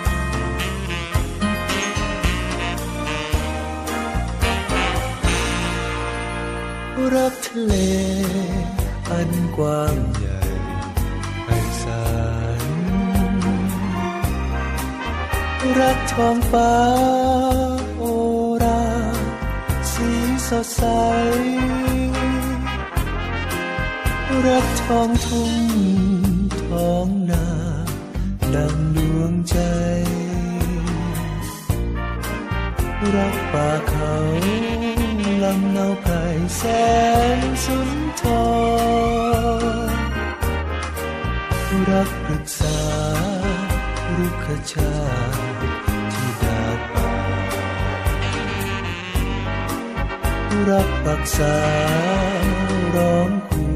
รักทะเลอันกว้างใหญ่ไพศาลรักท้องฟ้าโอราสีสดใสรักท้องทุ่งท้องนาดังดวงใจรักป่าเขาลำเนาไพรแสนสุนทรรักปรึกษารุกขชาติที่ดาดป่ารักปักษาร้องคู่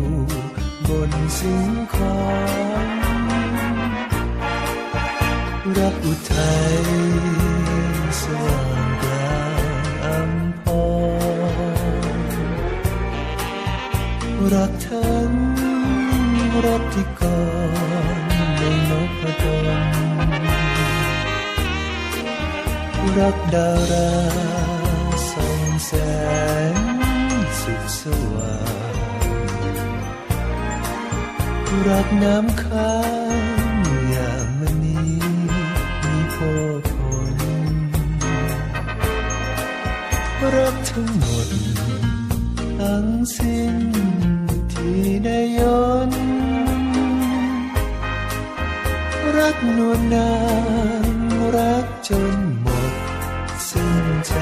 บนสิ่งของรักอุทัยสว่างกลางอำพรรักทั้งรักที่ก่อนในนพดลรักดาราส่องแสงสุดสว่างรักน้ำค้างอย่างมณีมีโพธิ์ผลรักทั้งหมดทั้งสิ้นที่ได้ย้อนรักนวลนางรักจนหมดสิ้นใจ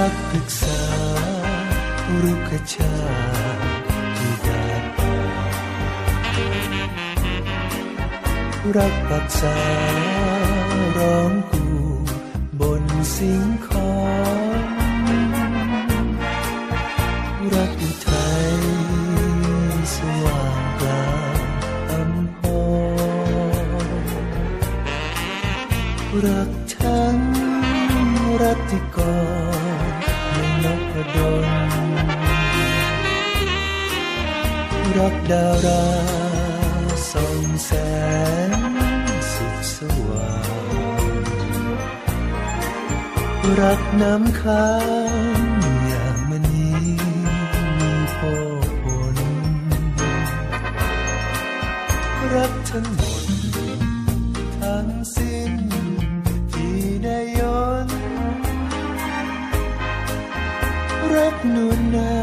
รักปรึกษารุกขชาติที่ดาดฟ้ารักปักษาร้องกูบนสิ่งของรักอุทัยสว่างกลางอำพรรักทั้งรักที่ก่อนรักดาราส่องแสงสุดสว่างรักน้ำค้างอย่างมณีมีโพธิ์ผลรักทั้งหมดทั้งสิ้นที่ได้ย้อนรักหนุนนา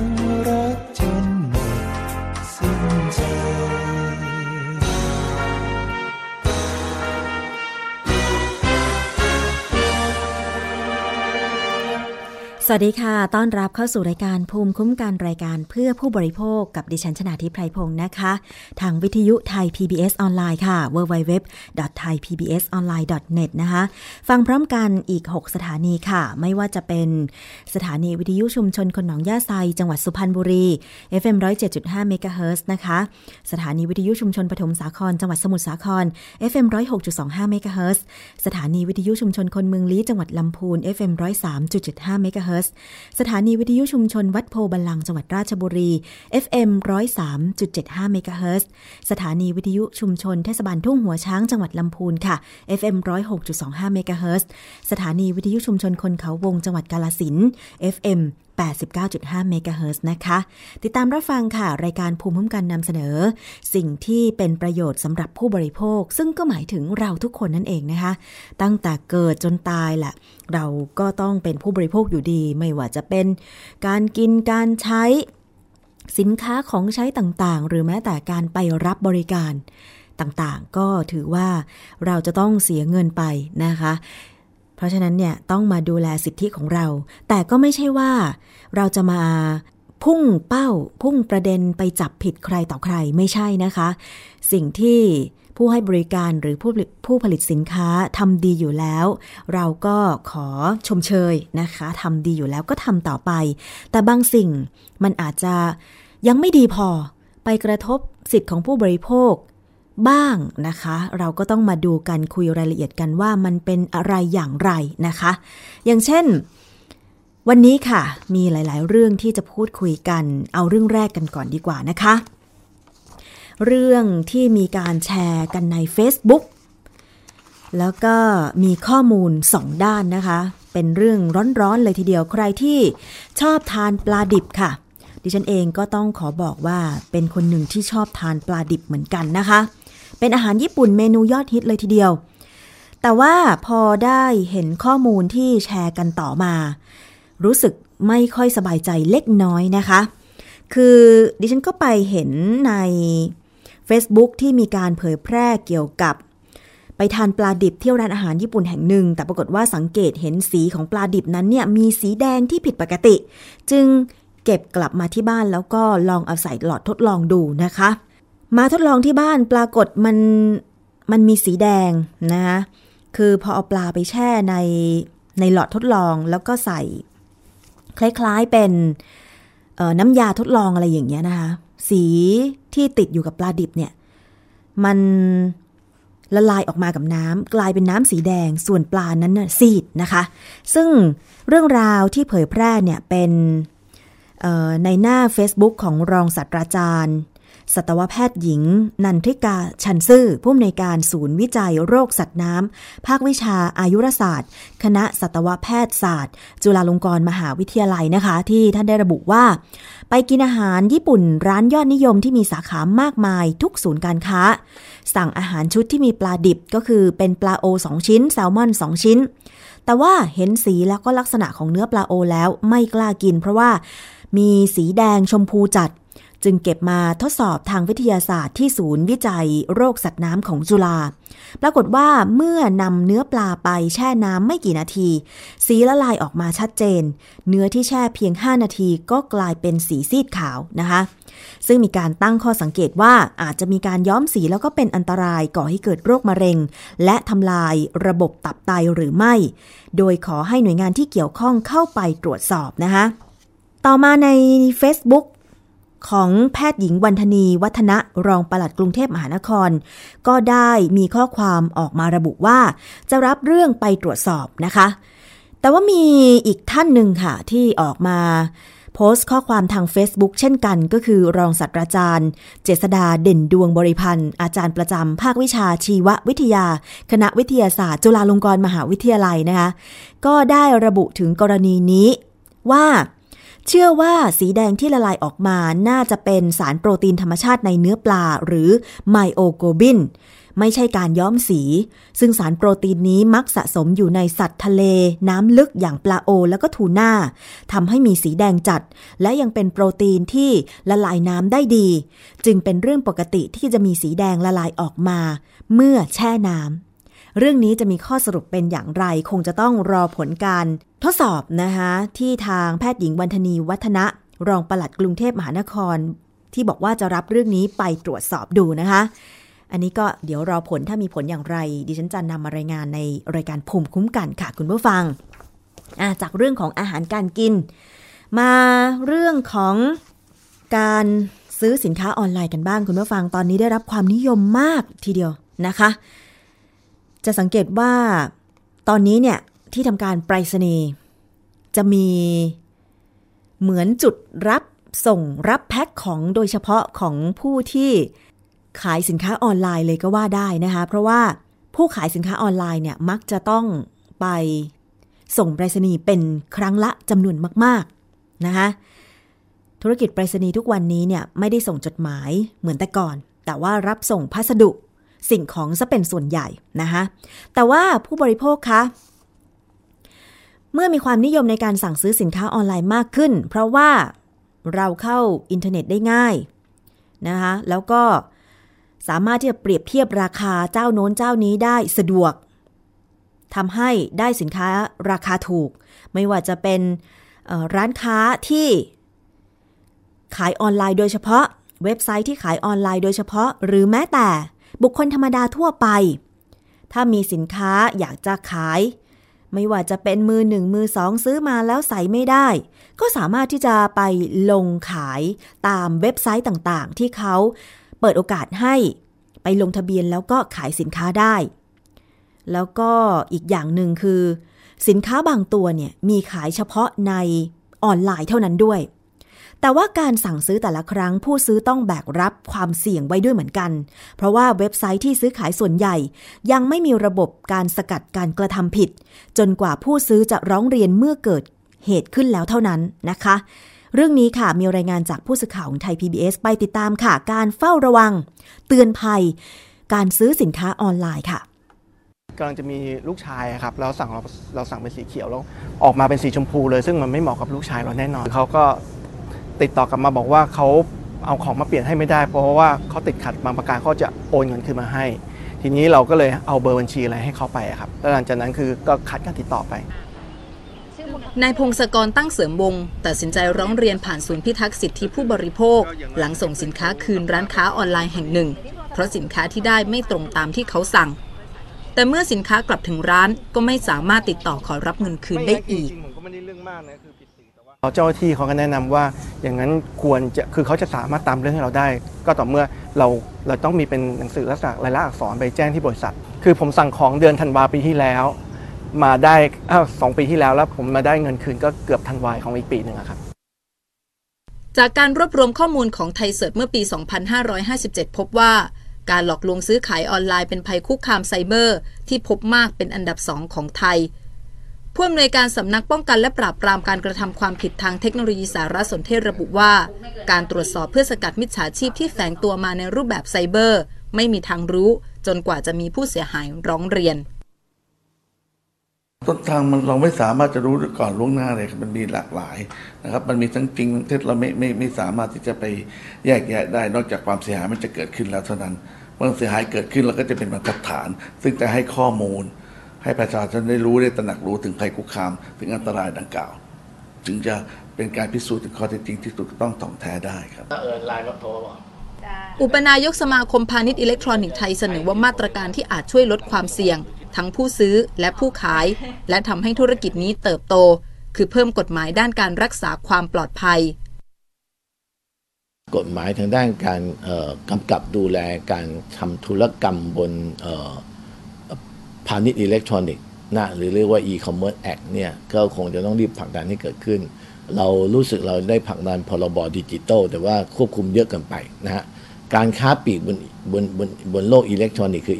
งรักจนหมดสิ้นใจสวัสดีค่ะต้อนรับเข้าสู่รายการภูมิคุ้มกันรายการเพื่อผู้บริโภคกับดิฉันชนาธิปไพรพงศ์นะคะทางวิทยุไทย PBS ออนไลน์ค่ะ www.thaipbsonline.net นะคะฟังพร้อมกันอีก6สถานีค่ะไม่ว่าจะเป็นสถานีวิทยุชุมชนคนหนองย่าไซจังหวัดสุพรรณบุรี FM 107.5 MHz นะคะสถานีวิทยุชุมชนปฐมสาครจังหวัดสมุทรสาคร FM 106.25 MHz สถานีวิทยุชุมชนคนเมืองลี้จังหวัดลำพูน FM 103.75 MHzสถานีวิทยุชุมชนวัดโพบัลลังก์จังหวัดราชบุรี FM 103.75 MHz สถานีวิทยุชุมชนเทศบาลทุ่งหัวช้างจังหวัดลำพูนค่ะ FM 106.25 MHz สถานีวิทยุชุมชนคนเขาวงจังหวัดกาฬสินธุ์ FM 89.5 เมกะเฮิรตซ์นะคะติดตามรับฟังค่ะรายการภูมิคุ้มกันนำเสนอสิ่งที่เป็นประโยชน์สำหรับผู้บริโภคซึ่งก็หมายถึงเราทุกคนนั่นเองนะคะตั้งแต่เกิดจนตายแหละเราก็ต้องเป็นผู้บริโภคอยู่ดีไม่ว่าจะเป็นการกินการใช้สินค้าของใช้ต่างๆหรือแม้แต่การไปรับบริการต่างๆก็ถือว่าเราจะต้องเสียเงินไปนะคะเพราะฉะนั้นเนี่ยต้องมาดูแลสิทธิของเราแต่ก็ไม่ใช่ว่าเราจะมาพุ่งเป้าพุ่งประเด็นไปจับผิดใครต่อใครไม่ใช่นะคะสิ่งที่ผู้ให้บริการหรือผู้ผลิตสินค้าทำดีอยู่แล้วเราก็ขอชมเชยนะคะทำดีอยู่แล้วก็ทำต่อไปแต่บางสิ่งมันอาจจะยังไม่ดีพอไปกระทบสิทธิของผู้บริโภคบ้างนะคะเราก็ต้องมาดูกันคุยรายละเอียดกันว่ามันเป็นอะไรอย่างไรนะคะอย่างเช่นวันนี้ค่ะมีหลายๆเรื่องที่จะพูดคุยกันเอาเรื่องแรกกันก่อนดีกว่านะคะเรื่องที่มีการแชร์กันใน Facebook แล้วก็มีข้อมูล2ด้านนะคะเป็นเรื่องร้อนๆเลยทีเดียวใครที่ชอบทานปลาดิบค่ะดิฉันเองก็ต้องขอบอกว่าเป็นคนหนึ่งที่ชอบทานปลาดิบเหมือนกันนะคะเป็นอาหารญี่ปุ่นเมนูยอดฮิตเลยทีเดียวแต่ว่าพอได้เห็นข้อมูลที่แชร์กันต่อมารู้สึกไม่ค่อยสบายใจเล็กน้อยนะคะคือดิฉันก็ไปเห็นใน Facebook ที่มีการเผยแพร่เกี่ยวกับไปทานปลาดิบที่ร้านอาหารญี่ปุ่นแห่งหนึ่งแต่ปรากฏว่าสังเกตเห็นสีของปลาดิบนั้นเนี่ยมีสีแดงที่ผิดปกติจึงเก็บกลับมาที่บ้านแล้วก็ลองเอาใส่หลอดทดลองดูนะคะมาทดลองที่บ้านปรากฏมันมีสีแดงนะคะคือพอเอาปลาไปแช่ในหลอดทดลองแล้วก็ใส่คล้ายๆเป็นน้ำยาทดลองอะไรอย่างเงี้ยนะคะสีที่ติดอยู่กับปลาดิบเนี่ยมันละลายออกมากับน้ำกลายเป็นน้ำสีแดงส่วนปลานั้นน่ะซีดนะคะซึ่งเรื่องราวที่เผยแพร่เนี่ยเป็นในหน้า Facebook ของรองศาสตราจารย์สัตวแพทย์หญิงนันทิกาชันซื่อผู้อำนวยการศูนย์วิจัยโรคสัตว์น้ำภาควิชาอายุรศาสตร์คณะสัตวแพทยศาสตร์จุฬาลงกรณ์มหาวิทยาลัยนะคะที่ท่านได้ระบุว่าไปกินอาหารญี่ปุ่นร้านยอดนิยมที่มีสาขามากมายทุกศูนย์การค้าสั่งอาหารชุดที่มีปลาดิบก็คือเป็นปลาโอ2ชิ้นแซลมอน2ชิ้นแต่ว่าเห็นสีแล้วก็ลักษณะของเนื้อปลาโอแล้วไม่กล้ากินเพราะว่ามีสีแดงชมพูจัดจึงเก็บมาทดสอบทางวิทยาศาสตร์ที่ศูนย์วิจัยโรคสัตว์น้ำของจุฬาปรากฏว่าเมื่อนำเนื้อปลาไปแช่น้ำไม่กี่นาทีสีละลายออกมาชัดเจนเนื้อที่แช่เพียง5นาทีก็กลายเป็นสีซีดขาวนะคะซึ่งมีการตั้งข้อสังเกตว่าอาจจะมีการย้อมสีแล้วก็เป็นอันตรายก่อให้เกิดโรคมะเร็งและทำลายระบบตับไตหรือไม่โดยขอให้หน่วยงานที่เกี่ยวข้องเข้าไปตรวจสอบนะคะต่อมาใน Facebookของแพทย์หญิงวันธนีวัฒนะรองปลัดกรุงเทพมหานครก็ได้มีข้อความออกมาระบุว่าจะรับเรื่องไปตรวจสอบนะคะแต่ว่ามีอีกท่านหนึ่งค่ะที่ออกมาโพสต์ข้อความทาง Facebook เช่นกันก็คือรองศาสตราจารย์เจษฎาเด่นดวงบริพันธ์อาจารย์ประจำภาควิชาชีววิทยาคณะวิทยาศาสตร์จุฬาลงกรณ์มหาวิทยาลัยนะคะก็ได้ระบุถึงกรณีนี้ว่าเชื่อว่าสีแดงที่ละลายออกมาน่าจะเป็นสารโปรตีนธรรมชาติในเนื้อปลาหรือไมโอโกบินไม่ใช่การย้อมสีซึ่งสารโปรตีนนี้มักสะสมอยู่ในสัตว์ทะเลน้ำลึกอย่างปลาโอและก็ทูน่าทำให้มีสีแดงจัดและยังเป็นโปรตีนที่ละลายน้ำได้ดีจึงเป็นเรื่องปกติที่จะมีสีแดงละลายออกมาเมื่อแช่น้ำเรื่องนี้จะมีข้อสรุปเป็นอย่างไรคงจะต้องรอผลการทดสอบนะคะที่ทางแพทย์หญิงวันธนีวัฒนะรองปลัดกรุงเทพมหานครที่บอกว่าจะรับเรื่องนี้ไปตรวจสอบดูนะคะอันนี้ก็เดี๋ยวรอผลถ้ามีผลอย่างไรดิฉันจะนำมารายงานในรายการภูมิคุ้มกันค่ะคุณผู้ฟังจากเรื่องของอาหารการกินมาเรื่องของการซื้อสินค้าออนไลน์กันบ้างคุณผู้ฟังตอนนี้ได้รับความนิยมมากทีเดียวนะคะจะสังเกตว่าตอนนี้เนี่ยที่ทำการไปรษณีย์จะมีเหมือนจุดรับส่งรับแพ็คของโดยเฉพาะของผู้ที่ขายสินค้าออนไลน์เลยก็ว่าได้นะคะเพราะว่าผู้ขายสินค้าออนไลน์เนี่ยมักจะต้องไปส่งไปรษณีย์เป็นครั้งละจำนวนมาก นะคะธุรกิจไปรษณีย์ทุกวันนี้เนี่ยไม่ได้ส่งจดหมายเหมือนแต่ก่อนแต่ว่ารับส่งพัสดุสิ่งของซะเป็นส่วนใหญ่นะคะแต่ว่าผู้บริโภคคะเมื่อมีความนิยมในการสั่งซื้อสินค้าออนไลน์มากขึ้นเพราะว่าเราเข้าอินเทอร์เน็ตได้ง่ายนะคะแล้วก็สามารถที่จะเปรียบเทียบราคาเจ้าโน้นเจ้านี้ได้สะดวกทำให้ได้สินค้าราคาถูกไม่ว่าจะเป็นร้านค้าที่ขายออนไลน์โดยเฉพาะเว็บไซต์ที่ขายออนไลน์โดยเฉพาะหรือแม้แต่บุคคลธรรมดาทั่วไปถ้ามีสินค้าอยากจะขายไม่ว่าจะเป็นมือหนึ่งมือสองซื้อมาแล้วใส่ไม่ได้ก็สามารถที่จะไปลงขายตามเว็บไซต์ต่างๆที่เขาเปิดโอกาสให้ไปลงทะเบียนแล้วก็ขายสินค้าได้แล้วก็อีกอย่างหนึ่งคือสินค้าบางตัวเนี่ยมีขายเฉพาะในออนไลน์เท่านั้นด้วยแต่ว่าการสั่งซื้อแต่ละครั้งผู้ซื้อต้องแบกรับความเสี่ยงไว้ด้วยเหมือนกันเพราะว่าเว็บไซต์ที่ซื้อขายส่วนใหญ่ยังไม่มีระบบการสกัดการกระทำผิดจนกว่าผู้ซื้อจะร้องเรียนเมื่อเกิดเหตุขึ้นแล้วเท่านั้นนะคะเรื่องนี้ค่ะมีรายงานจากผู้สื่อข่าวของไทย PBS ไปติดตามค่ะการเฝ้าระวังเตือนภัยการซื้อสินค้าออนไลน์ค่ะกำลังจะมีลูกชายครับเราสั่งเป็นสีเขียวแล้วออกมาเป็นสีชมพูเลยซึ่งมันไม่เหมาะกับลูกชายเราแน่นอนเขาก็ติดต่อกลับมาบอกว่าเขาเอาของมาเปลี่ยนให้ไม่ได้เพราะว่าเขาติดขัดบางประการเขาจะโอนเงินคืนมาให้ทีนี้เราก็เลยเอาเบอร์บัญชีอะไรให้เขาไปครับแล้วหลังจากนั้นคือก็ขัดการติดต่อไปนายพงศกรตั้งเสริมวงตัดสินใจร้องเรียนผ่านศูนย์พิทักษ์สิทธิผู้บริโภคหลังส่งสินค้าคืนร้านค้าออนไลน์แห่งหนึ่งเพราะสินค้าที่ได้ไม่ตรงตามที่เขาสั่งแต่เมื่อสินค้ากลับถึงร้านก็ไม่สามารถติดต่อขอรับเงินคืนได้อีกเจ้าหน้าที่เขาก็แนะนำว่าอย่างนั้นควรจะคือเขาจะสามารถตามเรื่องให้เราได้ก็ต่อเมื่อเราต้องมีเป็นหนังสือลักษณะลายลักษณ์อักษรไปแจ้งที่บริษัทคือผมสั่งของเดือนธันวาปีที่แล้วมาได้2 ปีที่แล้วแล้วผมมาได้เงินคืนก็เกือบธันวาของอีกปีนึงครับจากการรวบรวมข้อมูลของไทยเสิร์ชเมื่อปี 2557 พบว่าการหลอกลวงซื้อขายออนไลน์เป็นภัยคุกคามไซเบอร์ที่พบมากเป็นอันดับ2ของไทยผู้อำนวยการสำนักป้องกันและปราบปรามการกระทำความผิดทางเทคโนโลยีสารสนเทศระบุว่าการตรวจสอบเพื่อสกัดมิจฉาชีพที่แฝงตัวมาในรูปแบบไซเบอร์ไม่มีทางรู้จนกว่าจะมีผู้เสียหายร้องเรียนต้นทางมันเราไม่สามารถจะรู้ก่อนล่วงหน้าเลยมันมีหลากหลายนะครับมันมีทั้งจริงทั้งเท็จเราไม่สามารถที่จะไปแยกแยะได้นอกจากความเสียหายมันจะเกิดขึ้นแล้วเท่านั้นเมื่อเสียหายเกิดขึ้นเราก็จะเป็นบรรทัดฐานซึ่งจะให้ข้อมูลให้ประชาชนได้รู้ได้ตระหนักรู้ถึงภัยคุกคามถึงอันตรายดังกล่าวถึงจะเป็นการพิสูจน์ถึงข้อเท็จจริงที่ถูกต้องถ่องแท้ได้ครับอุปนายกสมาคมพาณิชย์อิเล็กทรอนิกส์ไทยเสนอว่ามาตรการที่อาจช่วยลดความเสี่ยงทั้งผู้ซื้อและผู้ขายและทำให้ธุรกิจนี้เติบโตคือเพิ่มกฎหมายด้านการรักษาความปลอดภัยกฎหมายทางด้านการกำกับดูแลการทำธุรกรรมบนพาณิชย์อิเล็กทรอนิกส์หรือเรียกว่า e-commerce act เนี่ยก็คงจะต้องรีบผลักดันให้เกิดขึ้นเรารู้สึกเราได้ผลักดันพรบดิจิทัลแต่ว่าควบคุมเยอะเกินไปนะฮะการค้าปลีกบนโลกอิเล็กทรอนิกส์คือ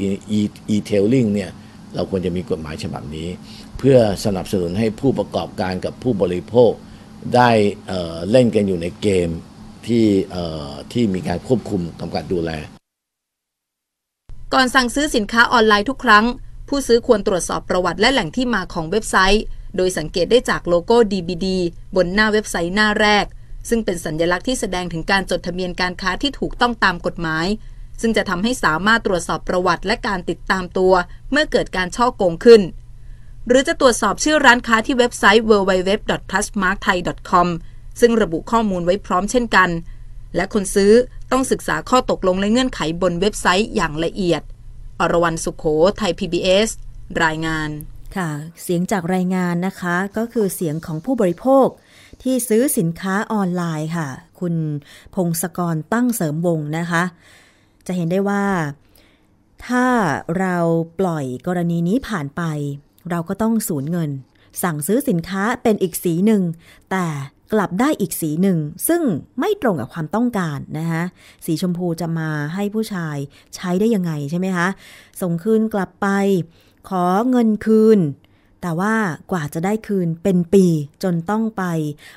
e-tailing เนี่ยเราควรจะมีกฎหมายฉบับนี้เพื่อสนับสนุนให้ผู้ประกอบการกับผู้บริโภคได้เล่นกันอยู่ในเกมที่มีการควบคุมกำกับดูแลก่อนสั่งซื้อสินค้าออนไลน์ทุกครั้งผู้ซื้อควรตรวจสอบประวัติและแหล่งที่มาของเว็บไซต์โดยสังเกตได้จากโลโก้ DBD บนหน้าเว็บไซต์หน้าแรกซึ่งเป็นสัญลักษณ์ที่แสดงถึงการจดทะเบียนการค้าที่ถูกต้องตามกฎหมายซึ่งจะทำให้สามารถตรวจสอบประวัติและการติดตามตัวเมื่อเกิดการฉ้อโกงขึ้นหรือจะตรวจสอบชื่อร้านค้าที่เว็บไซต์ www.plusmarkthai.com ซึ่งระบุข้อมูลไว้พร้อมเช่นกันและคนซื้อต้องศึกษาข้อตกลงและเงื่อนไขบนเว็บไซต์อย่างละเอียดอรวรรณ สุโข ไทย PBS รายงานค่ะเสียงจากรายงานนะคะก็คือเสียงของผู้บริโภคที่ซื้อสินค้าออนไลน์ค่ะคุณพงศกรตั้งเสริมวงนะคะจะเห็นได้ว่าถ้าเราปล่อยกรณีนี้ผ่านไปเราก็ต้องสูญเงินสั่งซื้อสินค้าเป็นอีกสีหนึ่งแต่กลับได้อีกสีหนึ่งซึ่งไม่ตรงกับความต้องการนะคะสีชมพูจะมาให้ผู้ชายใช้ได้ยังไงใช่ไหมคะส่งคืนกลับไปขอเงินคืน แต่ว่ากว่าจะได้คืนเป็นปีจนต้องไป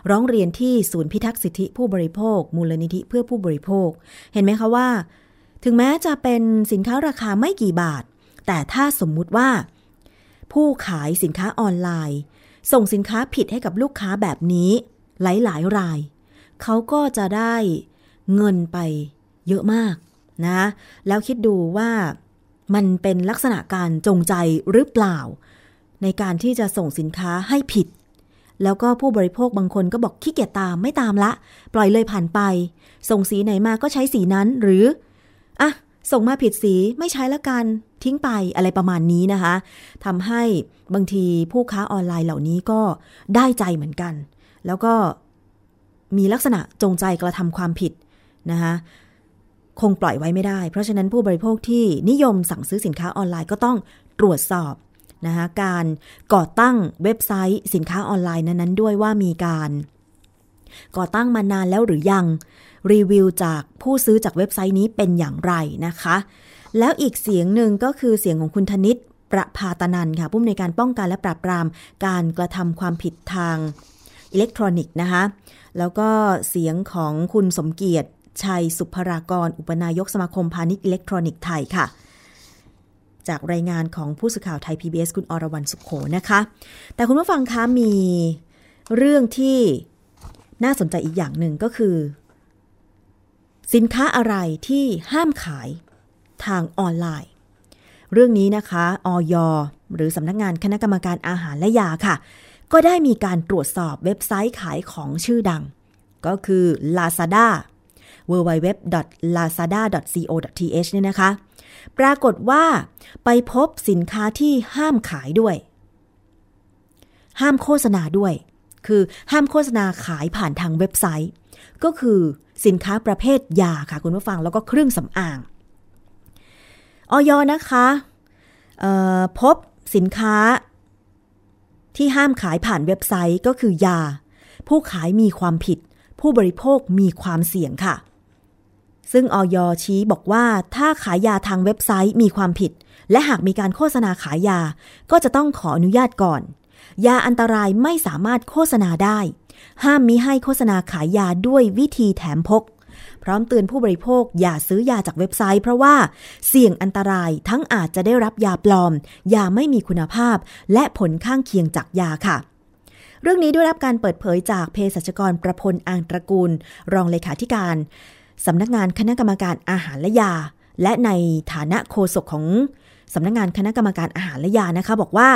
ร้องเรียนที่ศูนย์พิทักษ์สิทธิผู้บริโภคมูลนิธิเพื่อผู้บริโภคเห็นไหมคะว่าถึงแม้จะเป็นสินค้าราคาไม่กี่บาทแต่ถ้าสมมุติว่าผู้ขายสินค้าออนไลน์ส่งสินค้าผิดให้กับลูกค้าแบบนี้หลายๆรายเขาก็จะได้เงินไปเยอะมากนะแล้วคิดดูว่ามันเป็นลักษณะการจงใจหรือเปล่าในการที่จะส่งสินค้าให้ผิดแล้วก็ผู้บริโภคบางคนก็บอกขี้เกียจตามไม่ตามละปล่อยเลยผ่านไปส่งสีไหนมาก็ใช้สีนั้นหรืออ่ะส่งมาผิดสีไม่ใช้ละกันทิ้งไปอะไรประมาณนี้นะคะทำให้บางทีผู้ค้าออนไลน์เหล่านี้ก็ได้ใจเหมือนกันแล้วก็มีลักษณะจงใจกระทำความผิดนะคะคงปล่อยไว้ไม่ได้เพราะฉะนั้นผู้บริโภคที่นิยมสั่งซื้อสินค้าออนไลน์ก็ต้องตรวจสอบนะคะการก่อตั้งเว็บไซต์สินค้าออนไลน์นั้นๆด้วยว่ามีการก่อตั้งมานานแล้วหรือยังรีวิวจากผู้ซื้อจากเว็บไซต์นี้เป็นอย่างไรนะคะแล้วอีกเสียงหนึ่งก็คือเสียงของคุณธนิตประภาตนันค่ะผู้อำนวยการป้องกันและปราบปรามการกระทำความผิดทางอิเล็กทรอนิกส์นะคะแล้วก็เสียงของคุณสมเกียรติชัยสุภรากรอุปนายกสมาคมพาณิชย์อิเล็กทรอนิกส์ไทยค่ะจากรายงานของผู้สื่อข่าวไทย PBS คุณอรวรรณสุขโขนะคะแต่คุณผู้ฟังคะมีเรื่องที่น่าสนใจอีกอย่างหนึ่งก็คือสินค้าอะไรที่ห้ามขายทางออนไลน์เรื่องนี้นะคะอย.หรือสำนักงานคณะกรรมการอาหารและยาค่ะก็ได้มีการตรวจสอบเว็บไซต์ขายของชื่อดังก็คือ Lazada www.lazada.co.th เนี่ยนะคะปรากฏว่าไปพบสินค้าที่ห้ามขายด้วยห้ามโฆษณาด้วยคือห้ามโฆษณาขายผ่านทางเว็บไซต์ก็คือสินค้าประเภทยาค่ะคุณผู้ฟังแล้วก็เครื่องสำอางอย.นะคะพบสินค้าที่ห้ามขายผ่านเว็บไซต์ก็คือยาผู้ขายมีความผิดผู้บริโภคมีความเสี่ยงค่ะซึ่งอย.ชี้บอกว่าถ้าขายยาทางเว็บไซต์มีความผิดและหากมีการโฆษณาขายยาก็จะต้องขออนุญาตก่อนยาอันตรายไม่สามารถโฆษณาได้ห้ามมิให้โฆษณาขายยาด้วยวิธีแถมพกพร้อมเตือนผู้บริโภคอย่าซื้อยาจากเว็บไซต์เพราะว่าเสี่ยงอันตรายทั้งอาจจะได้รับยาปลอมยาไม่มีคุณภาพและผลข้างเคียงจากยาค่ะเรื่องนี้ได้รับการเปิดเผยจากเภสัชกรประพลอ่างตระกูลรองเลขาธิการสำนักงานคณะกรรมการอาหารและยาและในฐานะโฆษกของสำนักงานคณะกรรมการอาหารและยานะคะบอกว่า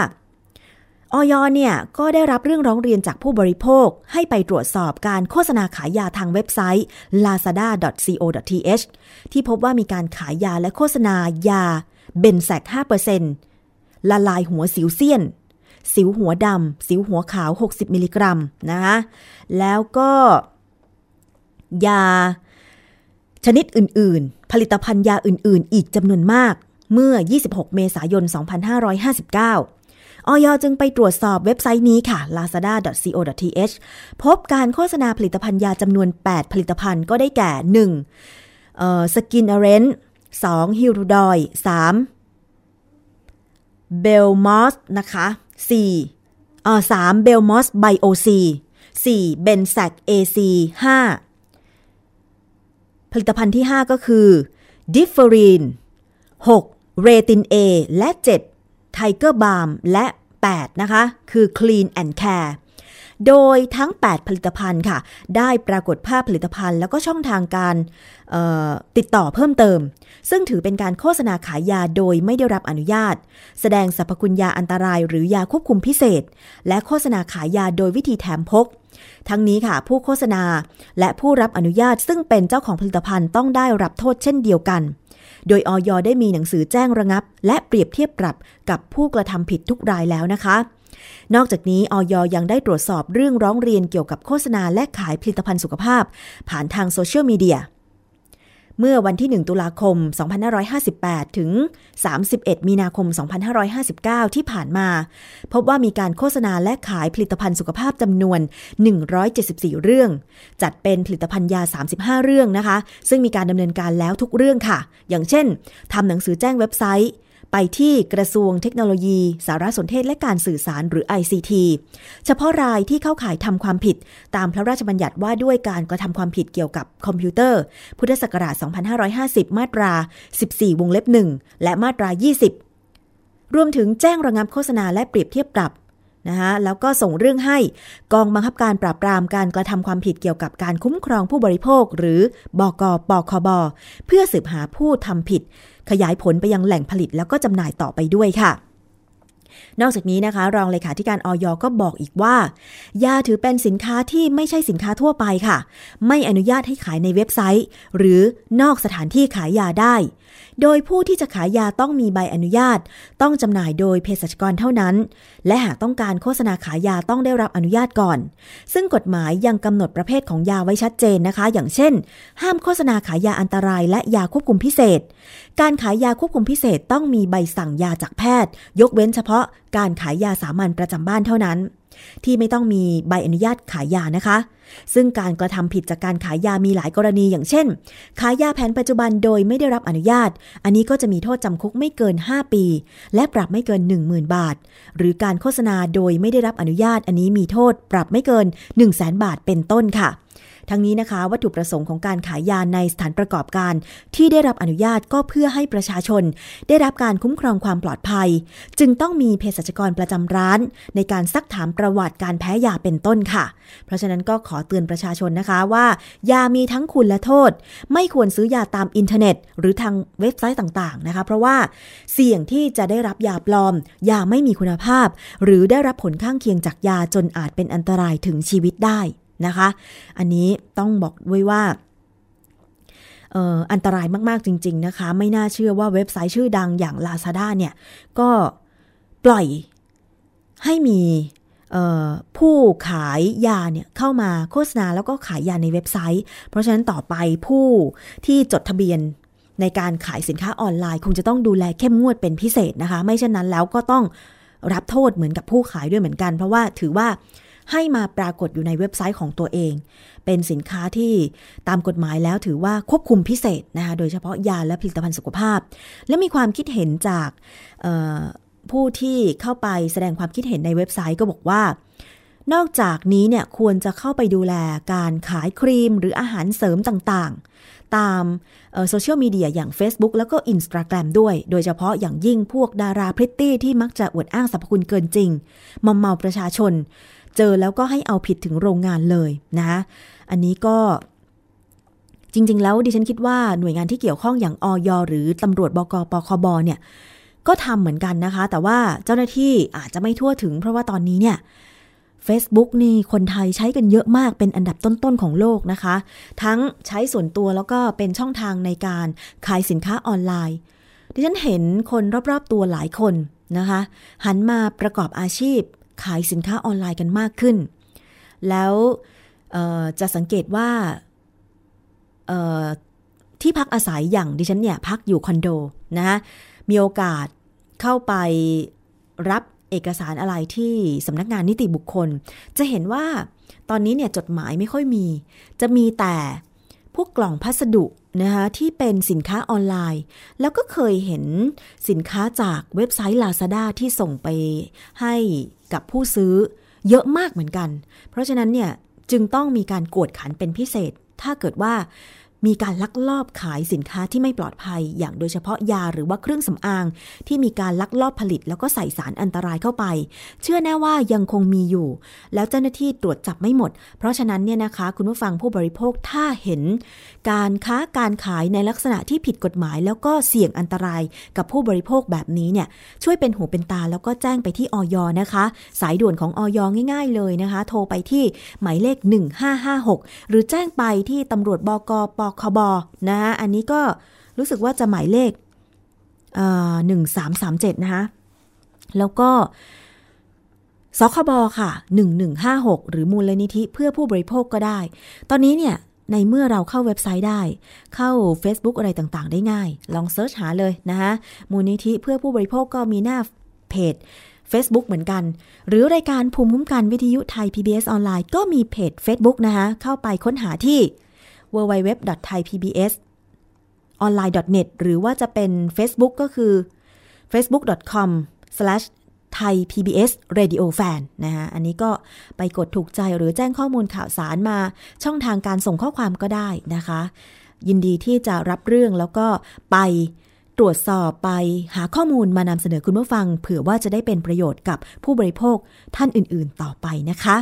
อย.เนี่ยก็ได้รับเรื่องร้องเรียนจากผู้บริโภคให้ไปตรวจสอบการโฆษณาขายยาทางเว็บไซต์ lazada.co.th ที่พบว่ามีการขายยาและโฆษณายาเบนแซก 5% ละลายหัวสิวเซียนสิวหัวดำสิวหัวขาว60มิลลิกรัมนะคะแล้วก็ยาชนิดอื่นๆผลิตภัณฑ์ยาอื่นๆอีกจำนวนมากเมื่อ26เมษายน2559อย.จึงไปตรวจสอบเว็บไซต์นี้ค่ะ lazada.co.th พบการโฆษณาผลิตภัณฑ์ยาจำนวน8ผลิตภัณฑ์ก็ได้แก่1สกินอเรนจ์2ฮิรูดอย3เบลมอสนะคะ3เบลมอสไบโอซี4เบนแซก AC 5ผลิตภัณฑ์ที่5ก็คือดิฟเฟอรีน6เรติน A และ7ไทเกอร์บาล์มและ8นะคะคือ Clean and Care โดยทั้ง8ผลิตภัณฑ์ค่ะได้ปรากฏภาพผลิตภัณฑ์แล้วก็ช่องทางการติดต่อเพิ่มเติมซึ่งถือเป็นการโฆษณาขายยาโดยไม่ได้รับอนุญาตแสดงสรรพคุณยาอันตรายหรือยาควบคุมพิเศษและโฆษณาขายยาโดยวิธีแถมพกทั้งนี้ค่ะผู้โฆษณาและผู้รับอนุญาตซึ่งเป็นเจ้าของผลิตภัณฑ์ต้องได้รับโทษเช่นเดียวกันโดยอย.ได้มีหนังสือแจ้งระงับและเปรียบเทียบปรับกับผู้กระทำผิดทุกรายแล้วนะคะนอกจากนี้อย.ยังได้ตรวจสอบเรื่องร้องเรียนเกี่ยวกับโฆษณาและขายผลิตภัณฑ์สุขภาพผ่านทางโซเชียลมีเดียเมื่อวันที่1ตุลาคม2558ถึง31มีนาคม2559ที่ผ่านมาพบว่ามีการโฆษณาและขายผลิตภัณฑ์สุขภาพจำนวน174เรื่องจัดเป็นผลิตภัณฑ์ยา35เรื่องนะคะซึ่งมีการดำเนินการแล้วทุกเรื่องค่ะอย่างเช่นทำหนังสือแจ้งเว็บไซต์ ไปที่กระทรวงเทคโนโลยีสารสนเทศและการสื่อสารหรือ ICT เฉพาะรายที่เข้าข่ายทำความผิดตามพระราชบัญญัติว่าด้วยการกระทำความผิดเกี่ยวกับคอมพิวเตอร์พุทธศักราช2550มาตรา14วงเล็บ1และมาตรา20รวมถึงแจ้งระงับโฆษณาและเปรียบเทียบปรับนะคะแล้วก็ส่งเรื่องให้กองบังคับการปราบปรามการกระทำความผิดเกี่ยวกับการคุ้มครองผู้บริโภคหรือบก.ปคบ.เพื่อสืบหาผู้ทำผิดขยายผลไปยังแหล่งผลิตแล้วก็จำหน่ายต่อไปด้วยค่ะนอกจากนี้นะคะรองเลขาธิการอย.ก็บอกอีกว่ายาถือเป็นสินค้าที่ไม่ใช่สินค้าทั่วไปค่ะไม่อนุญาตให้ขายในเว็บไซต์หรือนอกสถานที่ขายยาได้โดยผู้ที่จะขายยาต้องมีใบอนุญาตต้องจำหน่ายโดยเภสัชกรเท่านั้นและหากต้องการโฆษณาขายยาต้องได้รับอนุญาตก่อนซึ่งกฎหมายยังกำหนดประเภทของยาไว้ชัดเจนนะคะอย่างเช่นห้ามโฆษณาขายยาอันตรายและยาควบคุมพิเศษการขายยาควบคุมพิเศษต้องมีใบสั่งยาจากแพทย์ยกเว้นเฉพาะการขายยาสามัญประจำบ้านเท่านั้นที่ไม่ต้องมีใบอนุญาตขายยานะคะซึ่งการกระทำผิดจากการขายยามีหลายกรณีอย่างเช่นขายยาแผนปัจจุบันโดยไม่ได้รับอนุญาตอันนี้ก็จะมีโทษจำคุกไม่เกิน5ปีและปรับไม่เกิน 10,000 บาทหรือการโฆษณาโดยไม่ได้รับอนุญาตอันนี้มีโทษปรับไม่เกิน 100,000 บาทเป็นต้นค่ะทั้งนี้นะคะวัตถุประสงค์ของการขายยาในสถานประกอบการที่ได้รับอนุญาตก็เพื่อให้ประชาชนได้รับการคุ้มครองความปลอดภัยจึงต้องมีเภสัชกรประจำร้านในการซักถามประวัติการแพ้ยาเป็นต้นค่ะเพราะฉะนั้นก็ขอเตือนประชาชนนะคะว่ายามีทั้งคุณและโทษไม่ควรซื้อยาตามอินเทอร์เน็ตหรือทางเว็บไซต์ต่างๆนะคะเพราะว่าเสี่ยงที่จะได้รับยาปลอมยาไม่มีคุณภาพหรือได้รับผลข้างเคียงจากยาจนอาจเป็นอันตรายถึงชีวิตได้นะคะอันนี้ต้องบอกด้วยว่าอันตรายมากๆจริงๆนะคะไม่น่าเชื่อว่าเว็บไซต์ชื่อดังอย่าง Lazada เนี่ยก็ปล่อยให้มีผู้ขายยาเนี่ยเข้ามาโฆษณาแล้วก็ขายยาในเว็บไซต์เพราะฉะนั้นต่อไปผู้ที่จดทะเบียนในการขายสินค้าออนไลน์คงจะต้องดูแลเข้มงวดเป็นพิเศษนะคะไม่เช่นนั้นแล้วก็ต้องรับโทษเหมือนกับผู้ขายด้วยเหมือนกันเพราะว่าถือว่าให้มาปรากฏอยู่ในเว็บไซต์ของตัวเองเป็นสินค้าที่ตามกฎหมายแล้วถือว่าควบคุมพิเศษนะคะโดยเฉพาะยาและผลิตภัณฑ์สุขภาพและมีความคิดเห็นจากผู้ที่เข้าไปแสดงความคิดเห็นในเว็บไซต์ก็บอกว่านอกจากนี้เนี่ยควรจะเข้าไปดูแลการขายครีมหรืออาหารเสริมต่างๆตามโซเชียลมีเดียอย่าง Facebook แล้วก็ Instagram ด้วยโดยเฉพาะอย่างยิ่งพวกดาราพริตตี้ที่มักจะอวดอ้างสรรพคุณเกินจริงมอมเมาประชาชนเจอแล้วก็ให้เอาผิดถึงโรงงานเลยนะอันนี้ก็จริงๆแล้วดิฉันคิดว่าหน่วยงานที่เกี่ยวข้องอย่างอย.หรือตำรวจบก.ปคบ.เนี่ยก็ทำเหมือนกันนะคะแต่ว่าเจ้าหน้าที่อาจจะไม่ทั่วถึงเพราะว่าตอนนี้เนี่ย Facebook นี่คนไทยใช้กันเยอะมากเป็นอันดับต้นๆของโลกนะคะทั้งใช้ส่วนตัวแล้วก็เป็นช่องทางในการขายสินค้าออนไลน์ดิฉันเห็นคนรอบๆตัวหลายคนนะคะหันมาประกอบอาชีพขายสินค้าออนไลน์กันมากขึ้นแล้วจะสังเกตว่าที่พักอาศัยอย่างดิฉันเนี่ยพักอยู่คอนโดนะฮะมีโอกาสเข้าไปรับเอกสารอะไรที่สำนักงานนิติบุคคลจะเห็นว่าตอนนี้เนี่ยจดหมายไม่ค่อยมีจะมีแต่พวกกล่องพัสดุนะคะที่เป็นสินค้าออนไลน์แล้วก็เคยเห็นสินค้าจากเว็บไซต์ Lazada ที่ส่งไปให้กับผู้ซื้อเยอะมากเหมือนกันเพราะฉะนั้นเนี่ยจึงต้องมีการกวดขันเป็นพิเศษถ้าเกิดว่ามีการลักลอบขายสินค้าที่ไม่ปลอดภัยอย่างโดยเฉพาะยาหรือว่าเครื่องสำอางที่มีการลักลอบผลิตแล้วก็ใส่สารอันตรายเข้าไปเชื่อแน่ว่ายังคงมีอยู่แล้วเจ้าหน้าที่ตรวจจับไม่หมดเพราะฉะนั้นเนี่ยนะคะคุณผู้ฟังผู้บริโภคถ้าเห็นการค้าการขายในลักษณะที่ผิดกฎหมายแล้วก็เสี่ยงอันตรายกับผู้บริโภคแบบนี้เนี่ยช่วยเป็นหูเป็นตาแล้วก็แจ้งไปที่อย.นะคะสายด่วนของอย.ง่ายๆเลยนะคะโทรไปที่หมายเลข1556หรือแจ้งไปที่ตำรวจบก.ปคบ.นะฮะอันนี้ก็รู้สึกว่าจะหมายเลข1337นะคะแล้วก็สคบ.ค่ะ1156หรือมูลนิธิเพื่อผู้บริโภคก็ได้ตอนนี้เนี่ยในเมื่อเราเข้าเว็บไซต์ได้เข้า Facebook อะไรต่างๆได้ง่ายลองเสิร์ชหาเลยนะคะมูลนิธิเพื่อผู้บริโภคก็มีหน้าเพจ Facebook เหมือนกันหรือรายการภูมิคุ้มกันวิทยุไทย PBS ออนไลน์ก็มีเพจ Facebook นะคะเข้าไปค้นหาที่www.thaipbsonline.net หรือว่าจะเป็น Facebook ก็คือ facebook.com/thaipbsradiofan นะคะอันนี้ก็ไปกดถูกใจหรือแจ้งข้อมูลข่าวสารมาช่องทางการส่งข้อความก็ได้นะคะยินดีที่จะรับเรื่องแล้วก็ไปตรวจสอบไปหาข้อมูลมานำเสนอคุณผู้ฟังเผื่อว่าจะได้เป็นประโยชน์กับผู้บริโภคท่านอื่นๆต่อไปนะคะ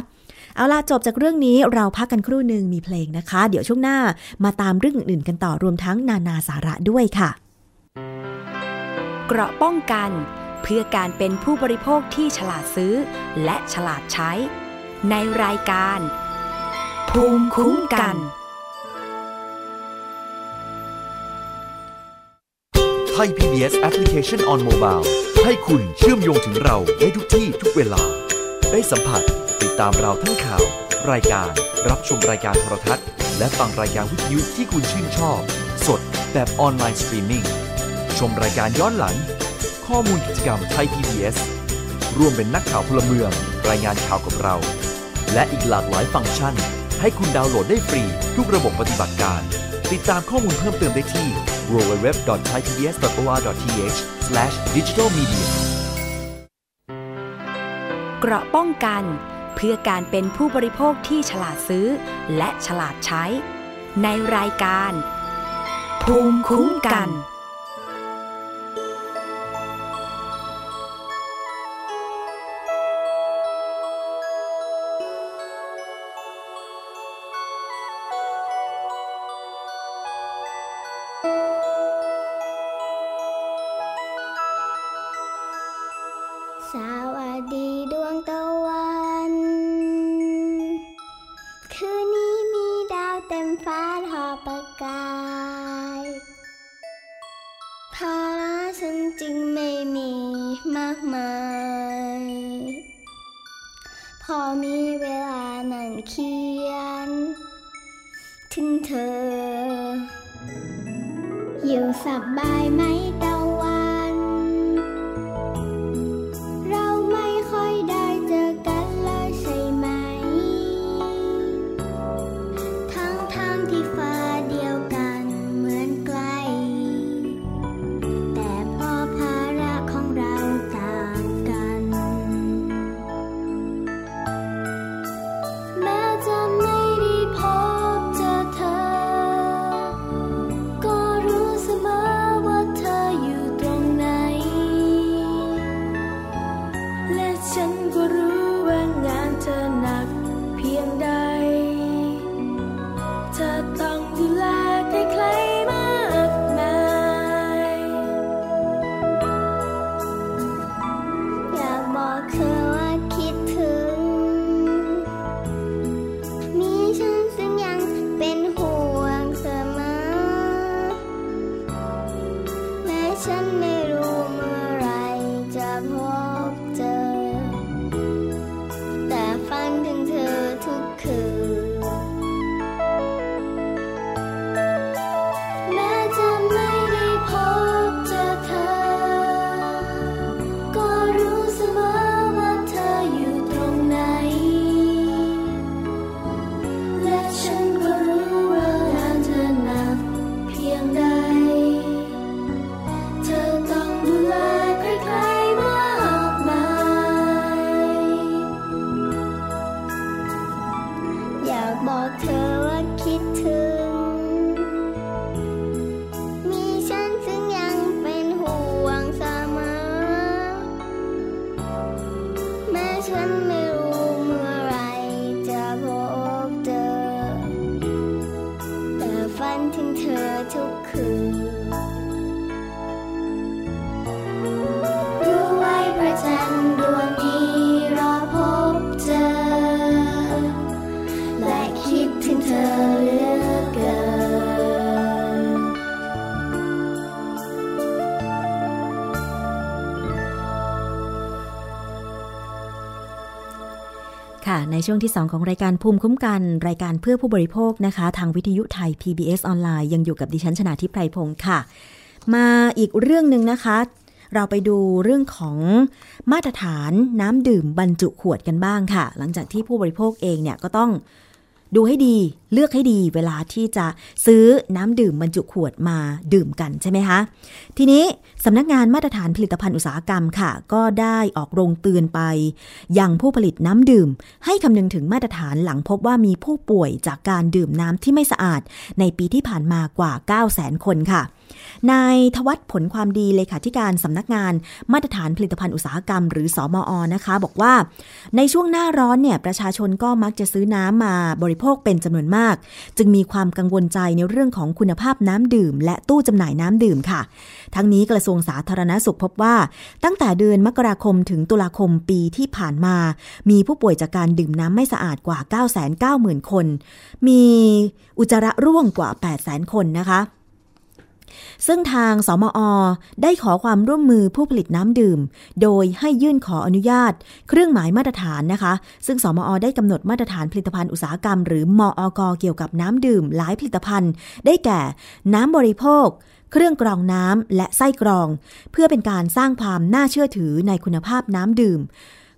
เอาล่ะจบจากเรื่องนี้เราพักกันครู่นึงมีเพลงนะคะเดี๋ยวช่วงหน้ามาตามเรื่องอื่นๆกันต่อรวมทั้งนานาสาระด้วยค่ะเกราะป้องกันเพื่อการเป็นผู้บริโภคที่ฉลาดซื้อและฉลาดใช้ในรายการภูมิคุ้มกันไทย PBS Application on Mobile ให้คุณเชื่อมโยงถึงเราได้ทุกที่ทุกเวลาได้สัมผัสติดตามเราทั้งข่าวรายการรับชมรายการโทรทัศน์และฟังรายการวิทยุที่คุณชื่นชอบสดแบบออนไลน์สตรีมมิ่งชมรายการย้อนหลังข้อมูลกิจกรรมไทย PBS ร่วมเป็นนักข่าวพลเมืองรายงานข่าวกับเราและอีกหลากหลายฟังก์ชันให้คุณดาวน์โหลดได้ฟรีทุกระบบปฏิบัติการติดตามข้อมูลเพิ่มเติมได้ที่ www.thaipbs.or.th/digitalmedia เกราะป้องกันเพื่อการเป็นผู้บริโภคที่ฉลาดซื้อและฉลาดใช้ในรายการภูมิคุ้มกันในช่วงที่2ของรายการภูมิคุ้มกันรายการเพื่อผู้บริโภคนะคะทางวิทยุไทย PBS ออนไลน์ยังอยู่กับดิฉันชนาธิปไพพงศ์ค่ะมาอีกเรื่องนึงนะคะเราไปดูเรื่องของมาตรฐานน้ำดื่มบรรจุขวดกันบ้างค่ะหลังจากที่ผู้บริโภคเองเนี่ยก็ต้อง ดูให้ดีเลือกให้ดีเวลาที่จะซื้อน้ำดื่มบรรจุขวดมาดื่มกันใช่ไหมคะทีนี้สำนักงานมาตรฐานผลิตภัณฑ์อุตสาหกรรมค่ะก็ได้ออกโรงเตือนไปยังผู้ผลิตน้ำดื่มให้คำนึงถึงมาตรฐานหลังพบว่ามีผู้ป่วยจากการดื่มน้ำที่ไม่สะอาดในปีที่ผ่านมากว่า 900,000 คนค่ะนายทวัชผลความดีเลขาธิการสำนักงานมาตรฐานผลิตภัณฑ์อุตสาหกรรมหรือสมอ.นะคะบอกว่าในช่วงหน้าร้อนเนี่ยประชาชนก็มักจะซื้อน้ำมาบริโภคเป็นจำนวนมากจึงมีความกังวลใจในเรื่องของคุณภาพน้ำดื่มและตู้จำหน่ายน้ำดื่มค่ะทั้งนี้กระทรวงสาธารณสุขพบว่าตั้งแต่เดือนมกราคมถึงตุลาคมปีที่ผ่านมามีผู้ป่วยจากการดื่มน้ำไม่สะอาดกว่า 990,000 คนมีอุจจาระร่วงกว่า 800,000 คนนะคะซึ่งทางสมอ.ได้ขอความร่วมมือผู้ผลิตน้ำดื่มโดยให้ยื่นขออนุญาตเครื่องหมายมาตรฐานนะคะซึ่งสมอ.ได้กำหนดมาตรฐานผลิตภัณฑ์อุตสาหกรรมหรือมอก.เกี่ยวกับน้ำดื่มหลายผลิตภัณฑ์ได้แก่น้ำบริโภคเครื่องกรองน้ำและไส้กรองเพื่อเป็นการสร้างความน่าเชื่อถือในคุณภาพน้ำดื่ม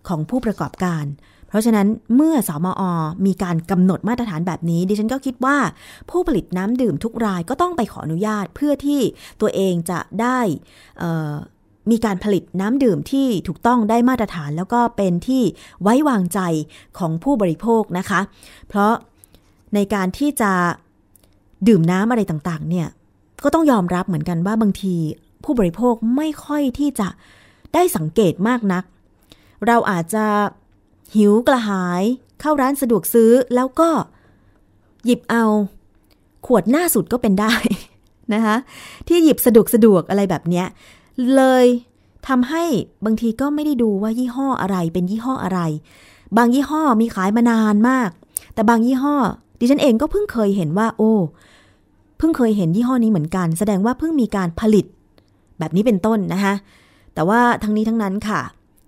ของผู้ประกอบการเพราะฉะนั้นเมื่อสมอ.มีการกำหนดมาตรฐานแบบนี้ดิฉันก็คิดว่าผู้ผลิตน้ำดื่มทุกรายก็ต้องไปขออนุญาตเพื่อที่ตัวเองจะได้มีการผลิตน้ำดื่มที่ถูกต้องได้มาตรฐานแล้วก็เป็นที่ไว้วางใจของผู้บริโภคนะคะเพราะในการที่จะดื่มน้ำอะไรต่างๆเนี่ยก็ต้องยอมรับเหมือนกันว่าบางทีผู้บริโภคไม่ค่อยที่จะได้สังเกตมากนักเราอาจจะหิวกระหายเข้าร้านสะดวกซื้อแล้วก็หยิบเอาขวดหน้าสุดก็เป็นได้นะคะที่หยิบสะดวกอะไรแบบเนี้ยเลยทำให้บางทีก็ไม่ได้ดูว่ายี่ห้ออะไรเป็นยี่ห้ออะไรบางยี่ห้อมีขายมานานมากแต่บางยี่ห้อดิฉันเองก็เพิ่งเคยเห็นว่าโอ้เพิ่งเคยเห็นยี่ห้อนี้เหมือนกันแสดงว่าเพิ่งมีการผลิตแบบนี้เป็นต้นนะคะแต่ว่าทั้งนี้ทั้งนั้นค่ะ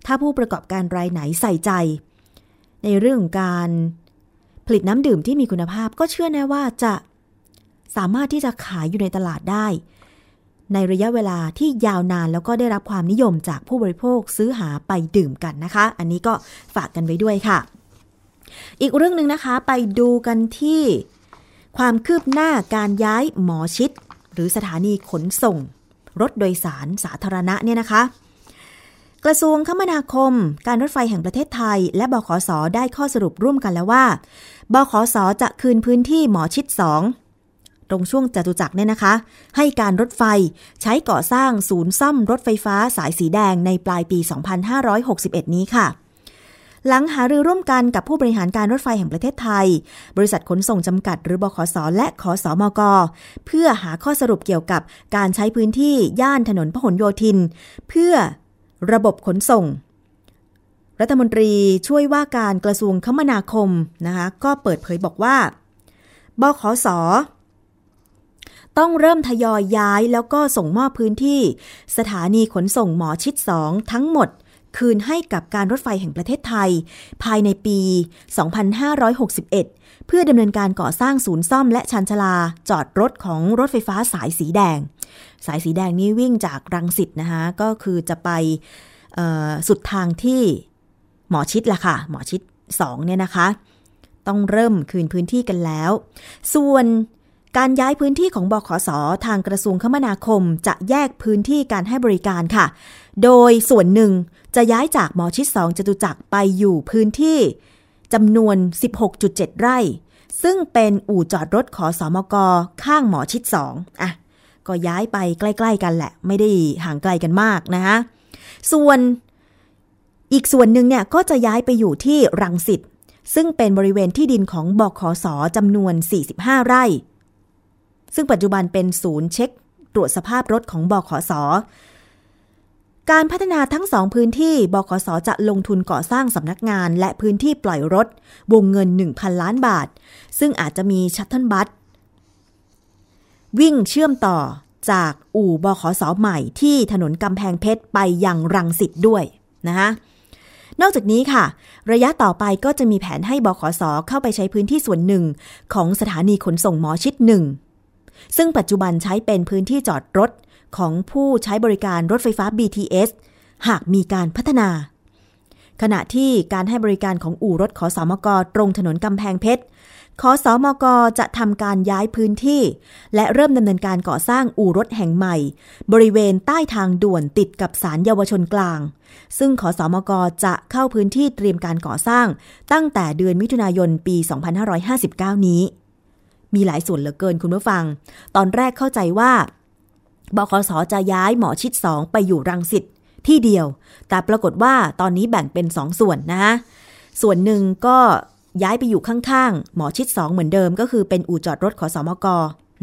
ถ้าผู้ประกอบการรายไหนใส่ใจในเรื่องการผลิตน้ำดื่มที่มีคุณภาพก็เชื่อแน่ว่าจะสามารถที่จะขายอยู่ในตลาดได้ในระยะเวลาที่ยาวนานแล้วก็ได้รับความนิยมจากผู้บริโภคซื้อหาไปดื่มกันนะคะอันนี้ก็ฝากกันไว้ด้วยค่ะอีกเรื่องนึงนะคะไปดูกันที่ความคืบหน้าการย้ายหมอชิตหรือสถานีขนส่งรถโดยสารสาธารณะเนี่ยนะคะกระทรวงคมนาคมการรถไฟแห่งประเทศไทยและบขส.ได้ข้อสรุปร่วมกันแล้วว่าบขส.จะคืนพื้นที่หมอชิด2ตรงช่วงจตุจักรเนี่ยนะคะให้การรถไฟใช้ก่อสร้างศูนย์ซ่อมรถไฟฟ้าสายสีแดงในปลายปี2561นี้ค่ะหลังหารือร่วมกันกับผู้บริหารการรถไฟแห่งประเทศไทยบริษัทขนส่งจำกัดหรือบขส.และขสมก.เพื่อหาข้อสรุปเกี่ยวกับการใช้พื้นที่ย่านถนนพหลโยธินเพื่อระบบขนส่งรัฐมนตรีช่วยว่าการกระทรวงคมนาคมนะคะก็เปิดเผยบอกว่าบขส.ต้องเริ่มทยอยย้ายแล้วก็ส่งมอบพื้นที่สถานีขนส่งหมอชิด2ทั้งหมดคืนให้กับการรถไฟแห่งประเทศไทยภายในปี2561เพื่อดำเนินการก่อสร้างศูนย์ซ่อมและชานชลาจอดรถของรถไฟฟ้าสายสีแดงนี้วิ่งจากรังสิตนะคะก็คือจะไปสุดทางที่หมอชิดล่ะค่ะหมอชิด2เนี่ยนะคะต้องเริ่มคืนพื้นที่กันแล้วส่วนการย้ายพื้นที่ของบขส.ทางกระทรวงคมนาคมจะแยกพื้นที่การให้บริการค่ะโดยส่วนหนึ่งจะย้ายจากหมอชิด2จตุจักรไปอยู่พื้นที่จำนวน 16.7 ไร่ซึ่งเป็นอู่จอดรถขสมก.ข้างหมอชิด2อ่ะก็ย้ายไปใกล้ๆกันแหละไม่ได้ห่างไกลกันมากนะฮะส่วนอีกส่วนหนึ่งเนี่ยก็จะย้ายไปอยู่ที่รังสิตซึ่งเป็นบริเวณที่ดินของบขสจำนวน45ไร่ซึ่งปัจจุบันเป็นศูนย์เช็คตรวจสภาพรถของบขสการพัฒนาทั้งสองพื้นที่บขสจะลงทุนก่อสร้างสำนักงานและพื้นที่ปล่อยรถวงเงิน 1,000 ล้านบาทซึ่งอาจจะมีชัตเทิลบัสวิ่งเชื่อมต่อจากอู่บขสใหม่ที่ถนนกำแพงเพชรไปยังรังสิตด้วยนะคะนอกจากนี้ค่ะระยะต่อไปก็จะมีแผนให้บขสเข้าไปใช้พื้นที่ส่วนหนึ่งของสถานีขนส่งหมอชิด1ซึ่งปัจจุบันใช้เป็นพื้นที่จอดรถของผู้ใช้บริการรถไฟฟ้า BTS หากมีการพัฒนา ขณะที่การให้บริการของอู่รถขสมกตรงถนนกำแพงเพชรขสมกจะทำการย้ายพื้นที่และเริ่มดำเนินการก่อสร้างอู่รถแห่งใหม่บริเวณใต้ทางด่วนติดกับศาลเยาวชนกลางซึ่งขสมกจะเข้าพื้นที่เตรียมการก่อสร้างตั้งแต่เดือนมิถุนายนปี2559นี้มีหลายส่วนเหลือเกินคุณผู้ฟังตอนแรกเข้าใจว่าบขสจะย้ายหมอชิด2ไปอยู่รังสิตที่เดียวแต่ปรากฏว่าตอนนี้แบ่งเป็น2ส่วนนะส่วนหนึ่งก็ย้ายไปอยู่ข้างๆหมอชิด2เหมือนเดิมก็คือเป็นอู่จอดรถขสมก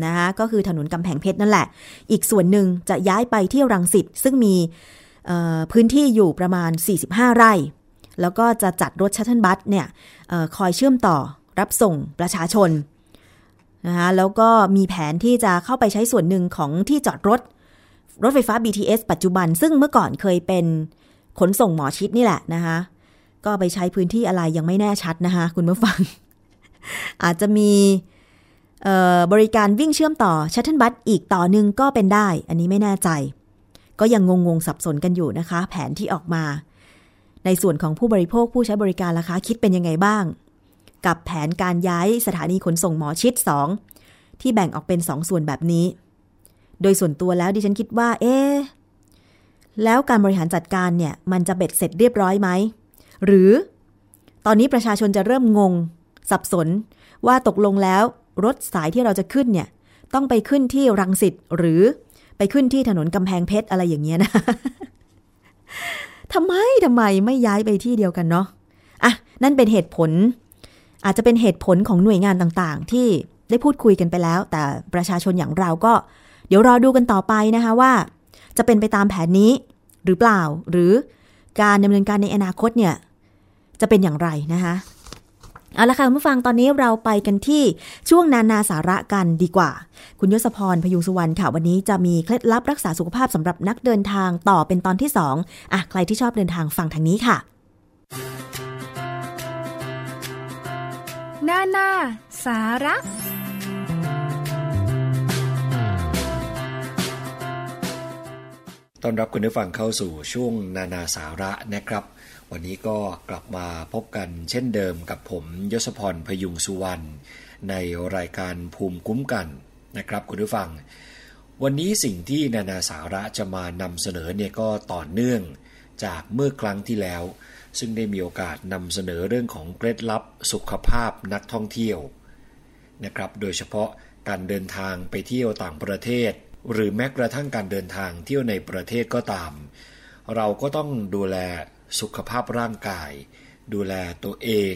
นะคะก็คือถนนกำแพงเพชรนั่นแหละอีกส่วนหนึ่งจะย้ายไปที่รังสิตซึ่งมีพื้นที่อยู่ประมาณ45ไร่แล้วก็จะจัดรถชัตเทิลบัสเนี่ยคอยเชื่อมต่อรับส่งประชาชนนะคะแล้วก็มีแผนที่จะเข้าไปใช้ส่วนหนึ่งของที่จอดรถไฟฟ้า BTS ปัจจุบันซึ่งเมื่อก่อนเคยเป็นขนส่งหมอชิดนี่แหละนะคะก็ไปใช้พื้นที่อะไรยังไม่แน่ชัดนะคะคุณผู้ฟัง อาจจะมีบริการวิ่งเชื่อมต่อชัตเทิลบัสอีกต่อหนึ่งก็เป็นได้อันนี้ไม่แน่ใจก็ยังงงสับสนกันอยู่นะคะแผนที่ออกมาในส่วนของผู้บริโภคผู้ใช้บริการราคาคิดเป็นยังไงบ้างกับแผนการย้ายสถานีขนส่งหมอชิด2ที่แบ่งออกเป็น2ส่วนแบบนี้โดยส่วนตัวแล้วดิฉันคิดว่าแล้วการบริหารจัดการเนี่ยมันจะเบ็ดเสร็จเรียบร้อยไหมหรือตอนนี้ประชาชนจะเริ่มงงสับสนว่าตกลงแล้วรถสายที่เราจะขึ้นเนี่ยต้องไปขึ้นที่รังสิตหรือไปขึ้นที่ถนนกำแพงเพชรอะไรอย่างเงี้ยนะ ทำไมไม่ย้ายไปที่เดียวกันเนาะอ่ะนั่นเป็นเหตุผลอาจจะเป็นเหตุผลของหน่วยงานต่างๆที่ได้พูดคุยกันไปแล้วแต่ประชาชนอย่างเราก็เดี๋ยวรอดูกันต่อไปนะคะว่าจะเป็นไปตามแผนนี้หรือเปล่าหรือการดำเนินการในอนาคตเนี่ยจะเป็นอย่างไรนะคะเอาละค่ะคุณผู้ฟังตอนนี้เราไปกันที่ช่วงนานาสาระกันดีกว่าคุณยศพรพยุงสุวรรณค่ะวันนี้จะมีเคล็ดลับรักษาสุขภาพสำหรับนักเดินทางต่อเป็นตอนที่2ใครที่ชอบเดินทางฟังทางนี้ค่ะนานาสาระต้อนรับคุณผู้ฟังเข้าสู่ช่วงนานาสาระนะครับวันนี้ก็กลับมาพบกันเช่นเดิมกับผมยศพรพยุงสุวรรณในรายการภูมิคุ้มกันนะครับคุณผู้ฟังวันนี้สิ่งที่นานาสาระจะมานำเสนอเนี่ยก็ต่อเนื่องจากเมื่อครั้งที่แล้วซึ่งได้มีโอกาสนำเสนอเรื่องของเคล็ดลับสุขภาพนักท่องเที่ยวนะครับโดยเฉพาะการเดินทางไปเที่ยวต่างประเทศหรือแม้กระทั่งการเดินทางเที่ยวในประเทศก็ตามเราก็ต้องดูแลสุขภาพร่างกายดูแลตัวเอง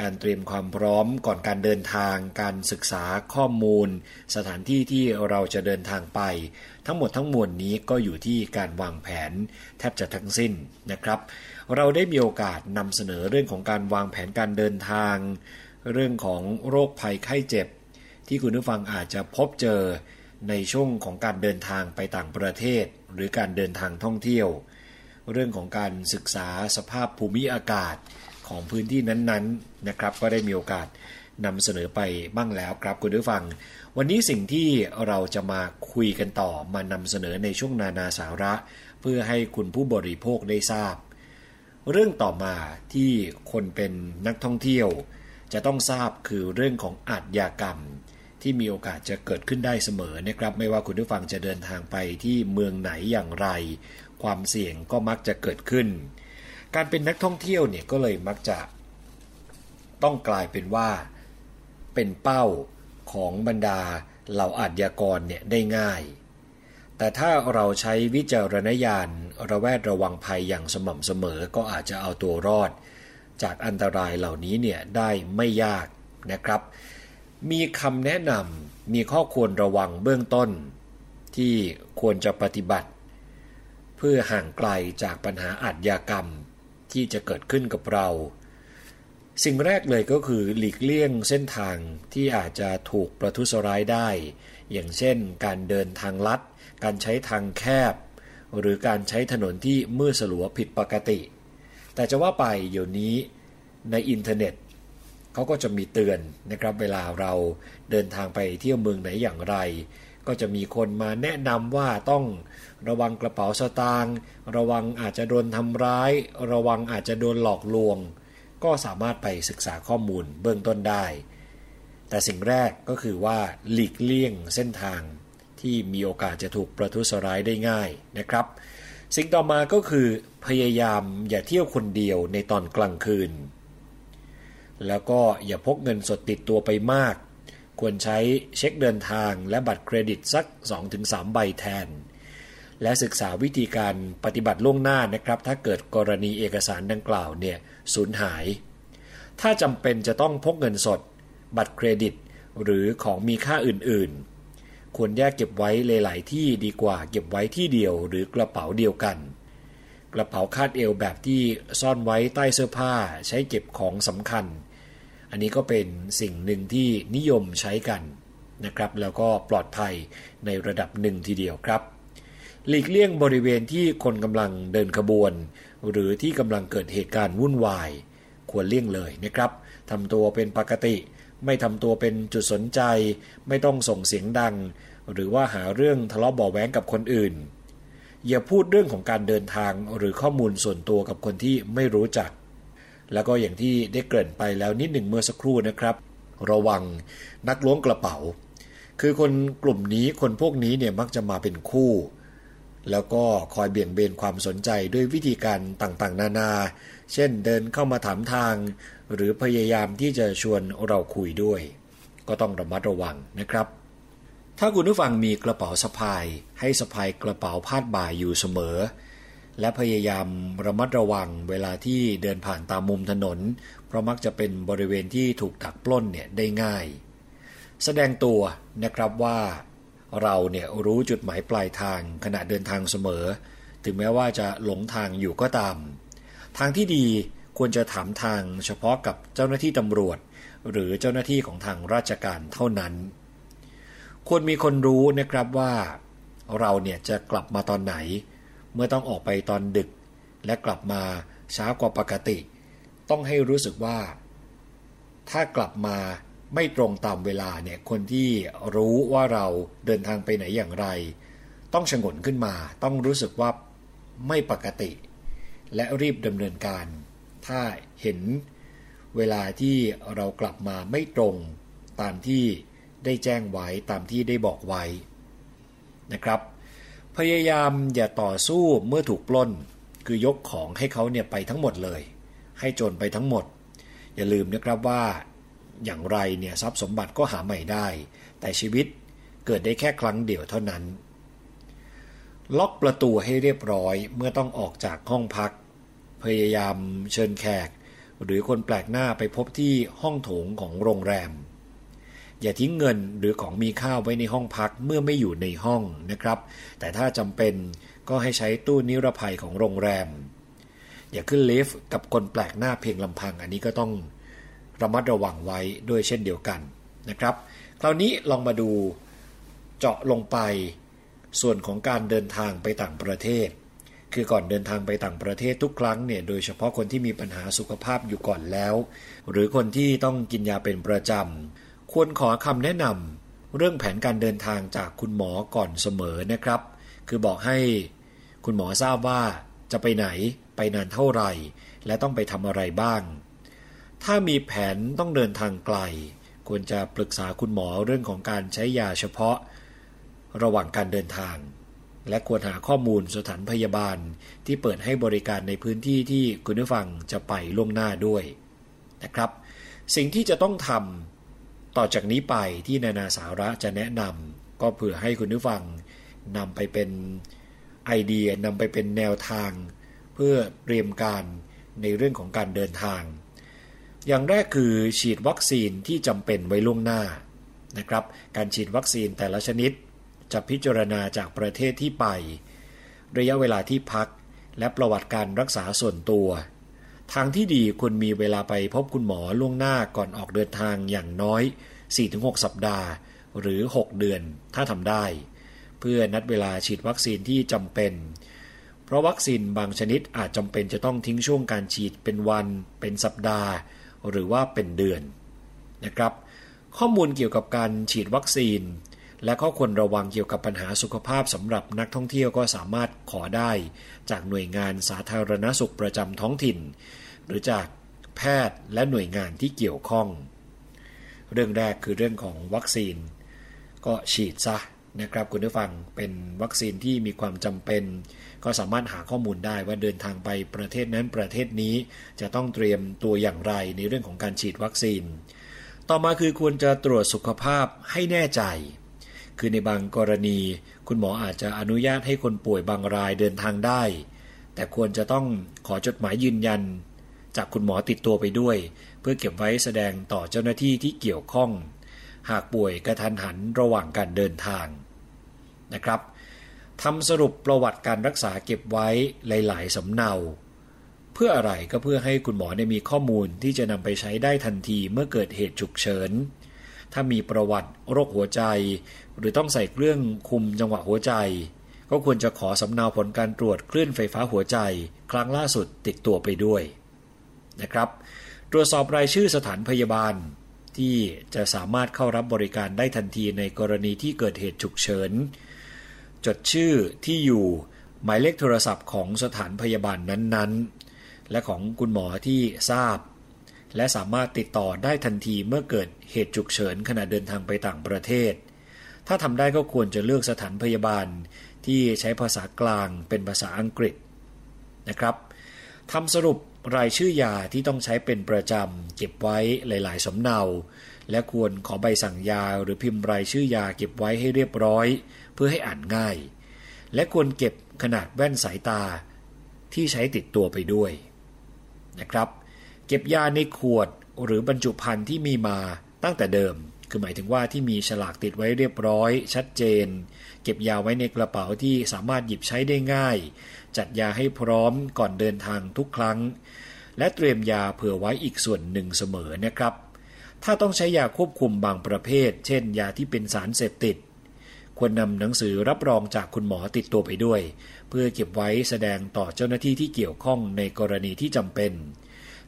การเตรียมความพร้อมก่อนการเดินทางการศึกษาข้อมูลสถานที่ที่เราจะเดินทางไปทั้งหมดทั้งมวลนี้ก็อยู่ที่การวางแผนแทบจะทั้งสิ้นนะครับเราได้มีโอกาสนำเสนอเรื่องของการวางแผนการเดินทางเรื่องของโรคภัยไข้เจ็บที่คุณผู้ฟังอาจจะพบเจอในช่วงของการเดินทางไปต่างประเทศหรือการเดินทางท่องเที่ยวเรื่องของการศึกษาสภาพภูมิอากาศของพื้นที่นั้นๆนะครับก็ได้มีโอกาสนำเสนอไปบ้างแล้วครับคุณผู้ฟังวันนี้สิ่งที่เราจะมาคุยกันต่อมานำเสนอในช่วงนานาสาระเพื่อให้คุณผู้บริโภคได้ทราบเรื่องต่อมาที่คนเป็นนักท่องเที่ยวจะต้องทราบคือเรื่องของอาชญากรรมที่มีโอกาสจะเกิดขึ้นได้เสมอนะครับไม่ว่าคุณผู้ฟังจะเดินทางไปที่เมืองไหนอย่างไรความเสี่ยงก็มักจะเกิดขึ้นการเป็นนักท่องเที่ยวเนี่ยก็เลยมักจะต้องกลายเป็นว่าเป็นเป้าของบรรดาเหล่าอาชญากรเนี่ยได้ง่ายแต่ถ้าเราใช้วิจารณญาณระแวดระวังภัยอย่างสม่ำเสมอก็อาจจะเอาตัวรอดจากอันตรายเหล่านี้เนี่ยได้ไม่ยากนะครับมีคำแนะนำมีข้อควรระวังเบื้องต้นที่ควรจะปฏิบัติเพื่อห่างไกลจากปัญหาอาชญากรรมที่จะเกิดขึ้นกับเราสิ่งแรกเลยก็คือหลีกเลี่ยงเส้นทางที่อาจจะถูกประทุษร้ายได้อย่างเช่นการเดินทางลัดการใช้ทางแคบหรือการใช้ถนนที่มืดสลัวผิดปกติแต่จะว่าไปเดี๋ยวนี้ในอินเทอร์เน็ตเขาก็จะมีเตือนนะครับเวลาเราเดินทางไปเที่ยวเมืองไหนอย่างไร ก็จะมีคนมาแนะนำว่าต้องระวังกระเป๋าสตางค์ระวังอาจจะโดนทำร้ายระวังอาจจะโดนหลอกลวงก็สามารถไปศึกษาข้อมูลเบื้องต้นได้แต่สิ่งแรกก็คือว่าหลีกเลี่ยงเส้นทางที่มีโอกาสจะถูกประทุษร้ายได้ง่ายนะครับสิ่งต่อมาก็คือพยายามอย่าเที่ยวคนเดียวในตอนกลางคืนแล้วก็อย่าพกเงินสดติดตัวไปมากควรใช้เช็คเดินทางและบัตรเครดิตสัก 2-3 ใบแทนและศึกษาวิธีการปฏิบัติล่วงหน้านะครับถ้าเกิดกรณีเอกสารดังกล่าวเนี่ยสูญหายถ้าจำเป็นจะต้องพกเงินสดบัตรเครดิตหรือของมีค่าอื่นๆควรแยกเก็บไว้หลายๆที่ดีกว่าเก็บไว้ที่เดียวหรือกระเป๋าเดียวกันกระเป๋าคาดเอวแบบที่ซ่อนไว้ใต้เสื้อผ้าใช้เก็บของสำคัญอันนี้ก็เป็นสิ่งหนึ่งที่นิยมใช้กันนะครับแล้วก็ปลอดภัยในระดับหนึ่งทีเดียวครับหลีกเลี่ยงบริเวณที่คนกำลังเดินขบวนหรือที่กำลังเกิดเหตุการณ์วุ่นวายควรเลี่ยงเลยนะครับทำตัวเป็นปกติไม่ทำตัวเป็นจุดสนใจไม่ต้องส่งเสียงดังหรือว่าหาเรื่องทะเลาะเบาะแว้งกับคนอื่นอย่าพูดเรื่องของการเดินทางหรือข้อมูลส่วนตัวกับคนที่ไม่รู้จักแล้วก็อย่างที่ได้เกริ่นไปแล้วนิดหนึ่งเมื่อสักครู่นะครับระวังนักล้วงกระเป๋าคือคนกลุ่มนี้คนพวกนี้เนี่ยมักจะมาเป็นคู่แล้วก็คอยเบี่ยงเบนความสนใจด้วยวิธีการต่างๆนานาเช่นเดินเข้ามาถามทางหรือพยายามที่จะชวนเราคุยด้วยก็ต้องระมัดระวังนะครับถ้าคุณผู้ฟังมีกระเป๋าสะพายให้สะพายกระเป๋าพาดบ่าอยู่เสมอและพยายามระมัดระวังเวลาที่เดินผ่านตามมุมถนนเพราะมักจะเป็นบริเวณที่ถูกดักปล้นเนี่ยได้ง่ายแสดงตัวนะครับว่าเราเนี่ยรู้จุดหมายปลายทางขณะเดินทางเสมอถึงแม้ว่าจะหลงทางอยู่ก็ตามทางที่ดีควรจะถามทางเฉพาะกับเจ้าหน้าที่ตำรวจหรือเจ้าหน้าที่ของทางราชการเท่านั้นควรมีคนรู้นะครับว่าเราเนี่ยจะกลับมาตอนไหนเมื่อต้องออกไปตอนดึกและกลับมาช้ากว่าปกติต้องให้รู้สึกว่าถ้ากลับมาไม่ตรงตามเวลาเนี่ยคนที่รู้ว่าเราเดินทางไปไหนอย่างไรต้องฉงนขึ้นมาต้องรู้สึกว่าไม่ปกติและรีบดำเนินการถ้าเห็นเวลาที่เรากลับมาไม่ตรงตามที่ได้แจ้งไว้ตามที่ได้บอกไว้นะครับพยายามอย่าต่อสู้เมื่อถูกปล้นคือยกของให้เขาเนี่ยไปทั้งหมดเลยให้โจรไปทั้งหมดอย่าลืมนะครับว่าอย่างไรเนี่ยทรัพย์สมบัติก็หาใหม่ได้แต่ชีวิตเกิดได้แค่ครั้งเดียวเท่านั้นล็อกประตูให้เรียบร้อยเมื่อต้องออกจากห้องพักพยายามเชิญแขกหรือคนแปลกหน้าไปพบที่ห้องโถงของโรงแรมอย่าทิ้งเงินหรือของมีค่าไว้ในห้องพักเมื่อไม่อยู่ในห้องนะครับแต่ถ้าจำเป็นก็ให้ใช้ตู้นิรภัยของโรงแรมอย่าขึ้นลิฟต์กับคนแปลกหน้าเพียงลำพังอันนี้ก็ต้องระมัดระวังไว้ด้วยเช่นเดียวกันนะครับคราวนี้ลองมาดูเจาะลงไปส่วนของการเดินทางไปต่างประเทศคือก่อนเดินทางไปต่างประเทศทุกครั้งเนี่ยโดยเฉพาะคนที่มีปัญหาสุขภาพอยู่ก่อนแล้วหรือคนที่ต้องกินยาเป็นประจำควรขอคำแนะนำเรื่องแผนการเดินทางจากคุณหมอก่อนเสมอนะครับคือบอกให้คุณหมอทราบว่าจะไปไหนไปนานเท่าไหร่และต้องไปทำอะไรบ้างถ้ามีแผนต้องเดินทางไกลควรจะปรึกษาคุณหมอเรื่องของการใช้ยาเฉพาะระหว่างการเดินทางและควรหาข้อมูลสถานพยาบาลที่เปิดให้บริการในพื้นที่ที่คุณผู้ฟังจะไปล่วงหน้าด้วยนะครับสิ่งที่จะต้องทำต่อจากนี้ไปที่นานาสาระจะแนะนำก็เพื่อให้คุณผู้ฟังนำไปเป็นไอเดียนำไปเป็นแนวทางเพื่อเตรียมการในเรื่องของการเดินทางอย่างแรกคือฉีดวัคซีนที่จำเป็นไว้ล่วงหน้านะครับการฉีดวัคซีนแต่ละชนิดจะพิจารณาจากประเทศที่ไประยะเวลาที่พักและประวัติการรักษาส่วนตัวทางที่ดีควรมีเวลาไปพบคุณหมอล่วงหน้าก่อนออกเดินทางอย่างน้อย 4-6 สัปดาห์หรือ 6 เดือนถ้าทำได้เพื่อนัดเวลาฉีดวัคซีนที่จำเป็นเพราะวัคซีนบางชนิดอาจจำเป็นจะต้องทิ้งช่วงการฉีดเป็นวันเป็นสัปดาห์หรือว่าเป็นเดือนนะครับข้อมูลเกี่ยวกับการฉีดวัคซีน และข้อควรระวังเกี่ยวกับปัญหาสุขภาพสำหรับนักท่องเที่ยวก็สามารถขอได้จากหน่วยงานสาธารณสุขประจำท้องถิ่นหรือจากแพทย์และหน่วยงานที่เกี่ยวข้องเรื่องแรกคือเรื่องของวัคซีนก็ฉีดซะนะครับคุณผู้ฟังเป็นวัคซีนที่มีความจำเป็นก็สามารถหาข้อมูลได้ว่าเดินทางไปประเทศนั้นประเทศนี้จะต้องเตรียมตัวอย่างไรในเรื่องของการฉีดวัคซีนต่อมาคือควรจะตรวจสุขภาพให้แน่ใจคือในบางกรณีคุณหมออาจจะอนุญาตให้คนป่วยบางรายเดินทางได้แต่ควรจะต้องขอจดหมายยืนยันจากคุณหมอติดตัวไปด้วยเพื่อเก็บไว้แสดงต่อเจ้าหน้าที่ที่เกี่ยวข้องหากป่วยกระทันหันระหว่างการเดินทางนะครับทำสรุปประวัติการรักษาเก็บไว้หลายๆสำเนาเพื่ออะไรก็เพื่อให้คุณหมอเนี่ยมีข้อมูลที่จะนำไปใช้ได้ทันทีเมื่อเกิดเหตุฉุกเฉินถ้ามีประวัติโรคหัวใจหรือต้องใส่เครื่องคุมจังหวะหัวใจก็ควรจะขอสำเนาผลการตรวจคลื่นไฟฟ้าหัวใจครั้งล่าสุดติดตัวไปด้วยนะครับตรวจสอบรายชื่อสถานพยาบาลที่จะสามารถเข้ารับบริการได้ทันทีในกรณีที่เกิดเหตุฉุกเฉินจดชื่อที่อยู่หมายเลขโทรศัพท์ของสถานพยาบาลนั้นๆและของคุณหมอที่ทราบและสามารถติดต่อได้ทันทีเมื่อเกิดเหตุฉุกเฉินขณะเดินทางไปต่างประเทศถ้าทำได้ก็ควรจะเลือกสถานพยาบาลที่ใช้ภาษากลางเป็นภาษาอังกฤษนะครับทำสรุปรายชื่อยาที่ต้องใช้เป็นประจำเก็บไว้หลายๆสำเนาและควรขอใบสั่งยาหรือพิมพ์รายชื่อยาเก็บไว้ให้เรียบร้อยเพื่อให้อ่านง่ายและควรเก็บขนาดแว่นสายตาที่ใช้ติดตัวไปด้วยนะครับเก็บยาในขวดหรือบรรจุภัณฑ์ที่มีมาตั้งแต่เดิมคือหมายถึงว่าที่มีฉลากติดไว้เรียบร้อยชัดเจนเก็บยาไว้ในกระเป๋าที่สามารถหยิบใช้ได้ง่ายจัดยาให้พร้อมก่อนเดินทางทุกครั้งและเตรียมยาเผื่อไว้อีกส่วนหนึ่งเสมอนะครับถ้าต้องใช้ยาควบคุมบางประเภทเช่นยาที่เป็นสารเสพติดควรนำหนังสือรับรองจากคุณหมอติดตัวไปด้วยเพื่อเก็บไว้แสดงต่อเจ้าหน้าที่ที่เกี่ยวข้องในกรณีที่จำเป็น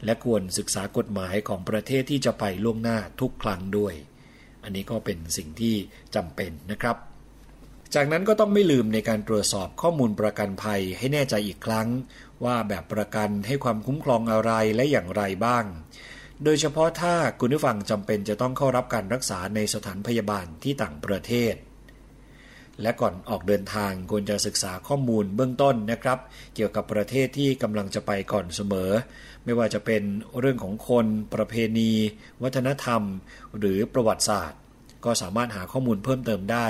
และควรศึกษากฎหมายของประเทศที่จะไปล่วงหน้าทุกครั้งด้วยอันนี้ก็เป็นสิ่งที่จำเป็นนะครับจากนั้นก็ต้องไม่ลืมในการตรวจสอบข้อมูลประกันภัยให้แน่ใจอีกครั้งว่าแบบประกันให้ความคุ้มครองอะไรและอย่างไรบ้างโดยเฉพาะถ้าคุณผู้ฟังจำเป็นจะต้องเข้ารับการรักษาในสถานพยาบาลที่ต่างประเทศและก่อนออกเดินทางควรจะศึกษาข้อมูลเบื้องต้นนะครับเกี่ยวกับประเทศที่กำลังจะไปก่อนเสมอไม่ว่าจะเป็นเรื่องของคนประเพณีวัฒนธรรมหรือประวัติศาสตร์ก็สามารถหาข้อมูลเพิ่มเติมได้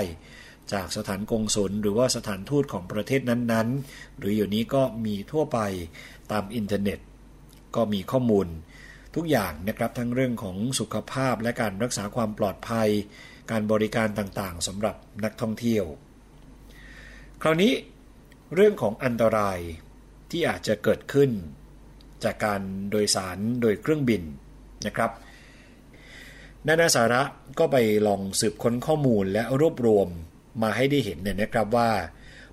จากสถานกงสุลหรือว่าสถานทูตของประเทศนั้นๆหรืออยู่นี้ก็มีทั่วไปตามอินเทอร์เน็ตก็มีข้อมูลทุกอย่างนะครับทั้งเรื่องของสุขภาพและการรักษาความปลอดภัยการบริการต่างๆสำหรับนักท่องเที่ยวคราวนี้เรื่องของอันตรายที่อาจจะเกิดขึ้นจากการโดยสารโดยเครื่องบินนะครับนานาสาระก็ไปลองสืบค้นข้อมูลและรวบรวมมาให้ได้เห็นเนี่ยนะครับว่า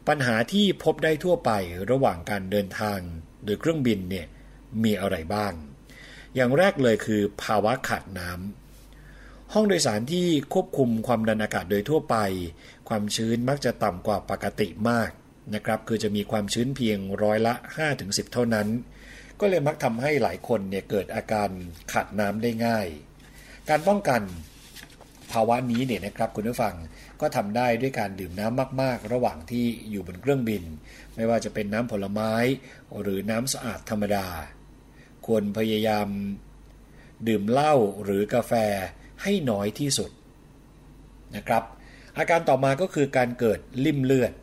ปัญหาที่พบได้ทั่วไประหว่างการเดินทางโดยเครื่องบินเนี่ยมีอะไรบ้างอย่างแรกเลยคือภาวะขาดน้ำห้องโดยสารที่ควบคุมความดันอากาศโดยทั่วไปความชื้นมักจะต่ำกว่าปกติมากนะครับคือจะมีความชื้นเพียงร้อยละ 5-10 เท่านั้นก็เลยมักทำให้หลายคนเนี่ยเกิดอาการขาดน้ำได้ง่ายการป้องกันภาวะนี้เนี่ยนะครับคุณผู้ฟังก็ทำได้ด้วยการดื่มน้ำมากๆระหว่างที่อยู่บนเครื่องบินไม่ว่าจะเป็นน้ำผลไม้หรือน้ำสะอาดธรรมดาควรพยายามดื่มเหล้าหรือกาแฟให้น้อยที่สุดนะครับอาการต่อมาก็คือการเกิดลิ่มเลือด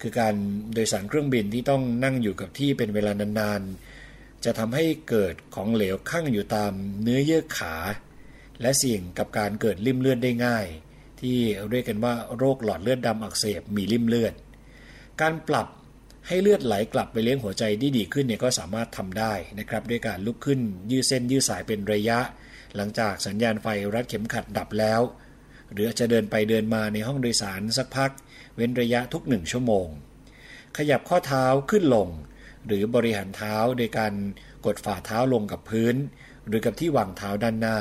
คือการโดยสารเครื่องบินที่ต้องนั่งอยู่กับที่เป็นเวลานานๆจะทำให้เกิดของเหลวคั่งอยู่ตามเนื้อเยื่อขาและเสี่ยงกับการเกิดลิ่มเลือดได้ง่ายที่เรียกกันว่าโรคหลอดเลือดดำอักเสบมีลิ่มเลือดการปรับให้เลือดไหลกลับไปเลี้ยงหัวใจดีขึ้นเนี่ยก็สามารถทำได้นะครับด้วยการลุกขึ้นยืดเส้นยืดสายเป็นระยะหลังจากสัญญาณไฟรัดเข็มขัดดับแล้วหรือจะเดินไปเดินมาในห้องโดยสารสักพักเว้นระยะทุก1ชั่วโมงขยับข้อเท้าขึ้นลงหรือบริหารเท้าโดยการกดฝ่าเท้าลงกับพื้นหรือกับที่วางเท้าด้านหน้า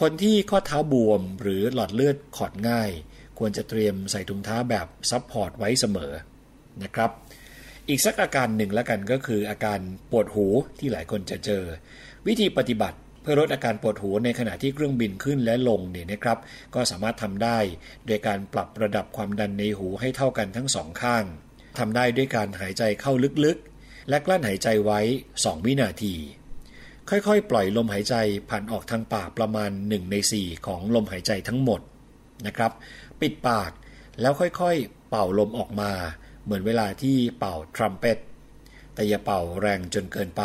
คนที่ข้อเท้าบวมหรือหลอดเลือดขอดง่าย ควรจะเตรียมใส่ถุงเท้าแบบซับพอร์ตไว้เสมอนะครับอีกสักอาการหนึ่งแล้วกันก็คืออาการปวดหูที่หลายคนจะเจอวิธีปฏิบัติเพื่อลดอาการปวดหูในขณะที่เครื่องบินขึ้นและลงเนี่ยนะครับก็สามารถทำได้โดยการปรับระดับความดันในหูให้เท่ากันทั้งสองข้างทำได้ด้วยการหายใจเข้าลึกๆและกลั้นหายใจไว้2วินาทีค่อยๆปล่อยลมหายใจผ่านออกทางปากประมาณ1ใน4ของลมหายใจทั้งหมดนะครับปิดปากแล้วค่อยๆเป่าลมออกมาเหมือนเวลาที่เป่าทรัมเป็ตแต่อย่าเป่าแรงจนเกินไป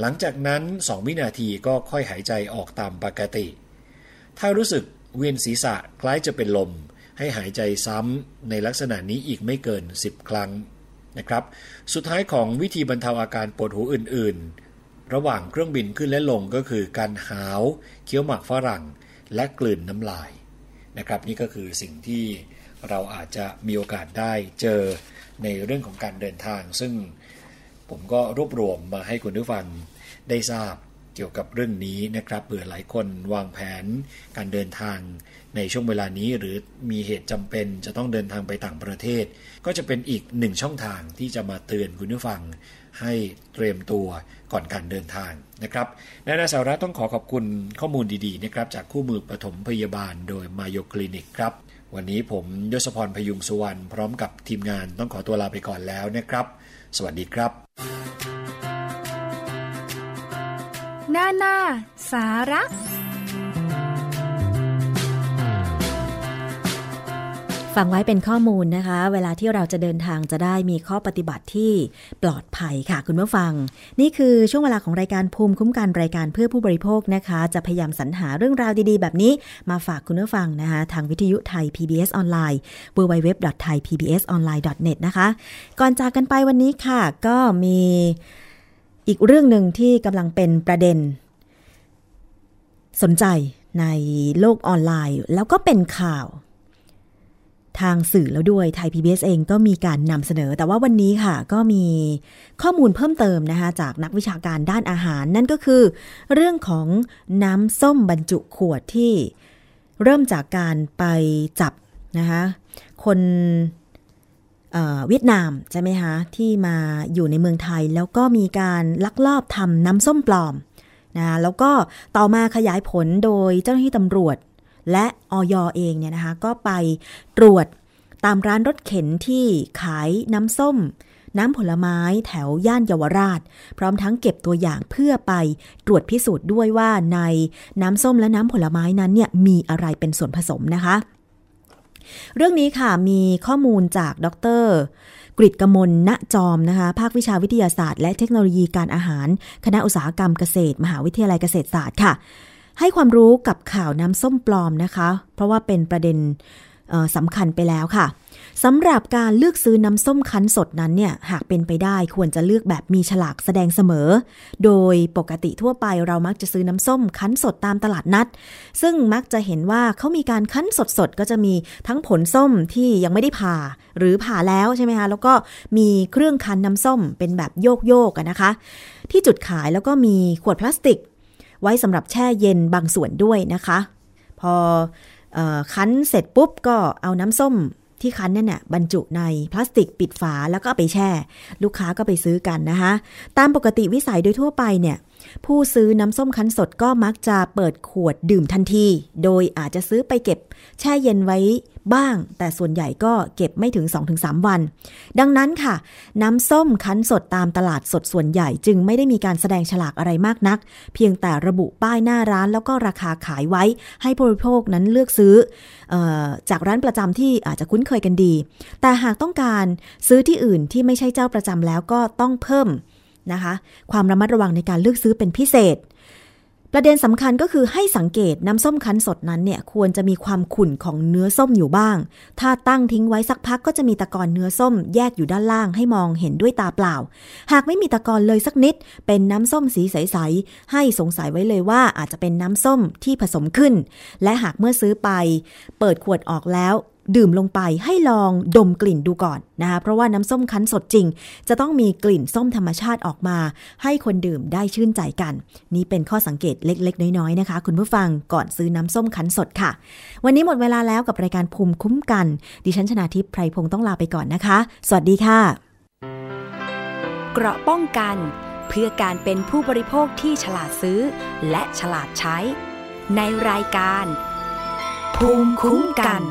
หลังจากนั้น2วินาทีก็ค่อยหายใจออกตามปกติถ้ารู้สึกเวียนศีรษะคล้ายจะเป็นลมให้หายใจซ้ำในลักษณะนี้อีกไม่เกิน10ครั้งนะครับสุดท้ายของวิธีบรรเทาอาการปวดหูอื่นๆระหว่างเครื่องบินขึ้นและลงก็คือการหาวเคี้ยวหมากฝรั่งและกลืนน้ำลายนะครับนี่ก็คือสิ่งที่เราอาจจะมีโอกาสได้เจอในเรื่องของการเดินทางซึ่งผมก็รวบรวมมาให้คุณผู้ฟังได้ทราบเกี่ยวกับเรื่องนี้นะครับเผื่อหลายคนวางแผนการเดินทางในช่วงเวลานี้หรือมีเหตุจำเป็นจะต้องเดินทางไปต่างประเทศก็จะเป็นอีกหนึ่งช่องทางที่จะมาเตือนคุณผู้ฟังให้เตรียมตัวก่อนการเดินทางนะครับในสาระต้องขอขอบคุณข้อมูลดีๆนะครับจากคู่มือปฐมพยาบาลโดย Mayo Clinic ครับวันนี้ผมยศพรพยุงสุวรรณพร้อมกับทีมงานต้องขอตัวลาไปก่อนแล้วนะครับสวัสดีครับหน้าสาระฟังไว้เป็นข้อมูลนะคะเวลาที่เราจะเดินทางจะได้มีข้อปฏิบัติที่ปลอดภัยค่ะคุณผู้ฟังนี่คือช่วงเวลาของรายการภูมิคุ้มกันรายการเพื่อผู้บริโภคนะคะจะพยายามสรรหาเรื่องราวดีๆแบบนี้มาฝากคุณผู้ฟังนะคะทางวิทยุไทย PBS ออนไลน์ www.thaipbsonline.net นะคะก่อนจากกันไปวันนี้ค่ะก็มีอีกเรื่องนึงที่กำลังเป็นประเด็นสนใจในโลกออนไลน์แล้วก็เป็นข่าวทางสื่อแล้วด้วยไทย PBS เองก็มีการนำเสนอแต่ว่าวันนี้ค่ะก็มีข้อมูลเพิ่มเติมนะคะจากนักวิชาการด้านอาหารนั่นก็คือเรื่องของน้ำส้มบรรจุขวดที่เริ่มจากการไปจับนะคะคนเวียดนามใช่ไหมคะที่มาอยู่ในเมืองไทยแล้วก็มีการลักลอบทำน้ำส้มปลอมนะแล้วก็ต่อมาขยายผลโดยเจ้าหน้าที่ตำรวจและอย.เองเนี่ยนะคะก็ไปตรวจตามร้านรถเข็นที่ขายน้ำส้มน้ำผลไม้แถวย่านเยาวราชพร้อมทั้งเก็บตัวอย่างเพื่อไปตรวจพิสูจน์ด้วยว่าในน้ำส้มและน้ำผลไม้นั้นเนี่ยมีอะไรเป็นส่วนผสมนะคะเรื่องนี้ค่ะมีข้อมูลจากดร.กฤตกมล ณ จอมนะคะภาควิชาวิทยาศาสตร์และเทคโนโลยีการอาหารคณะอุตสาหกรรมเกษตรมหาวิทยาลัยเกษตรศาสตร์ค่ะให้ความรู้กับข่าวน้ำส้มปลอมนะคะเพราะว่าเป็นประเด็นสำคัญไปแล้วค่ะสำหรับการเลือกซื้อน้ำส้มคั้นสดนั้นเนี่ยหากเป็นไปได้ควรจะเลือกแบบมีฉลากแสดงเสมอโดยปกติทั่วไปเรามักจะซื้อน้ำส้มคั้นสดตามตลาดนัดซึ่งมักจะเห็นว่าเขามีการคั้นสดๆก็จะมีทั้งผลส้มที่ยังไม่ได้ผ่าหรือผ่าแล้วใช่ไหมคะแล้วก็มีเครื่องคั้นน้ำส้มเป็นแบบโยกๆนะคะที่จุดขายแล้วก็มีขวดพลาสติกไว้สำหรับแช่เย็นบางส่วนด้วยนะคะพอคั้นเสร็จปุ๊บก็เอาน้ำส้มที่คั้นนั่นน่ะบรรจุในพลาสติกปิดฝาแล้วก็เอาไปแช่ลูกค้าก็ไปซื้อกันนะคะตามปกติวิสัยโดยทั่วไปเนี่ยผู้ซื้อน้ำส้มคั้นสดก็มักจะเปิดขวดดื่มทันทีโดยอาจจะซื้อไปเก็บแช่เย็นไว้บ้างแต่ส่วนใหญ่ก็เก็บไม่ถึง 2-3 วันดังนั้นค่ะน้ำส้มคั้นสดตามตลาดสดส่วนใหญ่จึงไม่ได้มีการแสดงฉลากอะไรมากนักเพียงแต่ระบุป้ายหน้าร้านแล้วก็ราคาขายไว้ให้ผู้บริโภคนั้นเลือกซื้อจากร้านประจำที่อาจจะคุ้นเคยกันดีแต่หากต้องการซื้อที่อื่นที่ไม่ใช่เจ้าประจำแล้วก็ต้องเพิ่มนะคะความระมัดระวังในการเลือกซื้อเป็นพิเศษประเด็นสำคัญก็คือให้สังเกตน้ำส้มคั้นสดนั้นเนี่ยควรจะมีความขุ่นของเนื้อส้มอยู่บ้างถ้าตั้งทิ้งไว้สักพักก็จะมีตะกอนเนื้อส้มแยกอยู่ด้านล่างให้มองเห็นด้วยตาเปล่าหากไม่มีตะกอนเลยสักนิดเป็นน้ำส้มสีใสๆให้สงสัยไว้เลยว่าอาจจะเป็นน้ำส้มที่ผสมขึ้นและหากเมื่อซื้อไปเปิดขวดออกแล้ว ดื่มลงไปให้ลองดมกลิ่นดูก่อนนะคะเพราะว่าน้ำส้มคั้นสดจริงจะต้องมีกลิ่นส้มธรรมชาติออกมาให้คนดื่มได้ชื่นใจกันนี่เป็นข้อสังเกตเล็กๆน้อยๆนะคะคุณผู้ฟังก่อนซื้อน้ำส้มคั้นสดค่ะวันนี้หมดเวลาแล้วกับรายการภูมิคุ้มกันดิฉันชนาทิพย์ไพรพงศ์ต้องลาไปก่อนนะคะสวัสดีค่ะเกราะป้องกันเพื่อการเป็นผู้บริโภคที่ฉลาดซื้อและฉลาดใช้ในรายการภูมิคุ้มกัน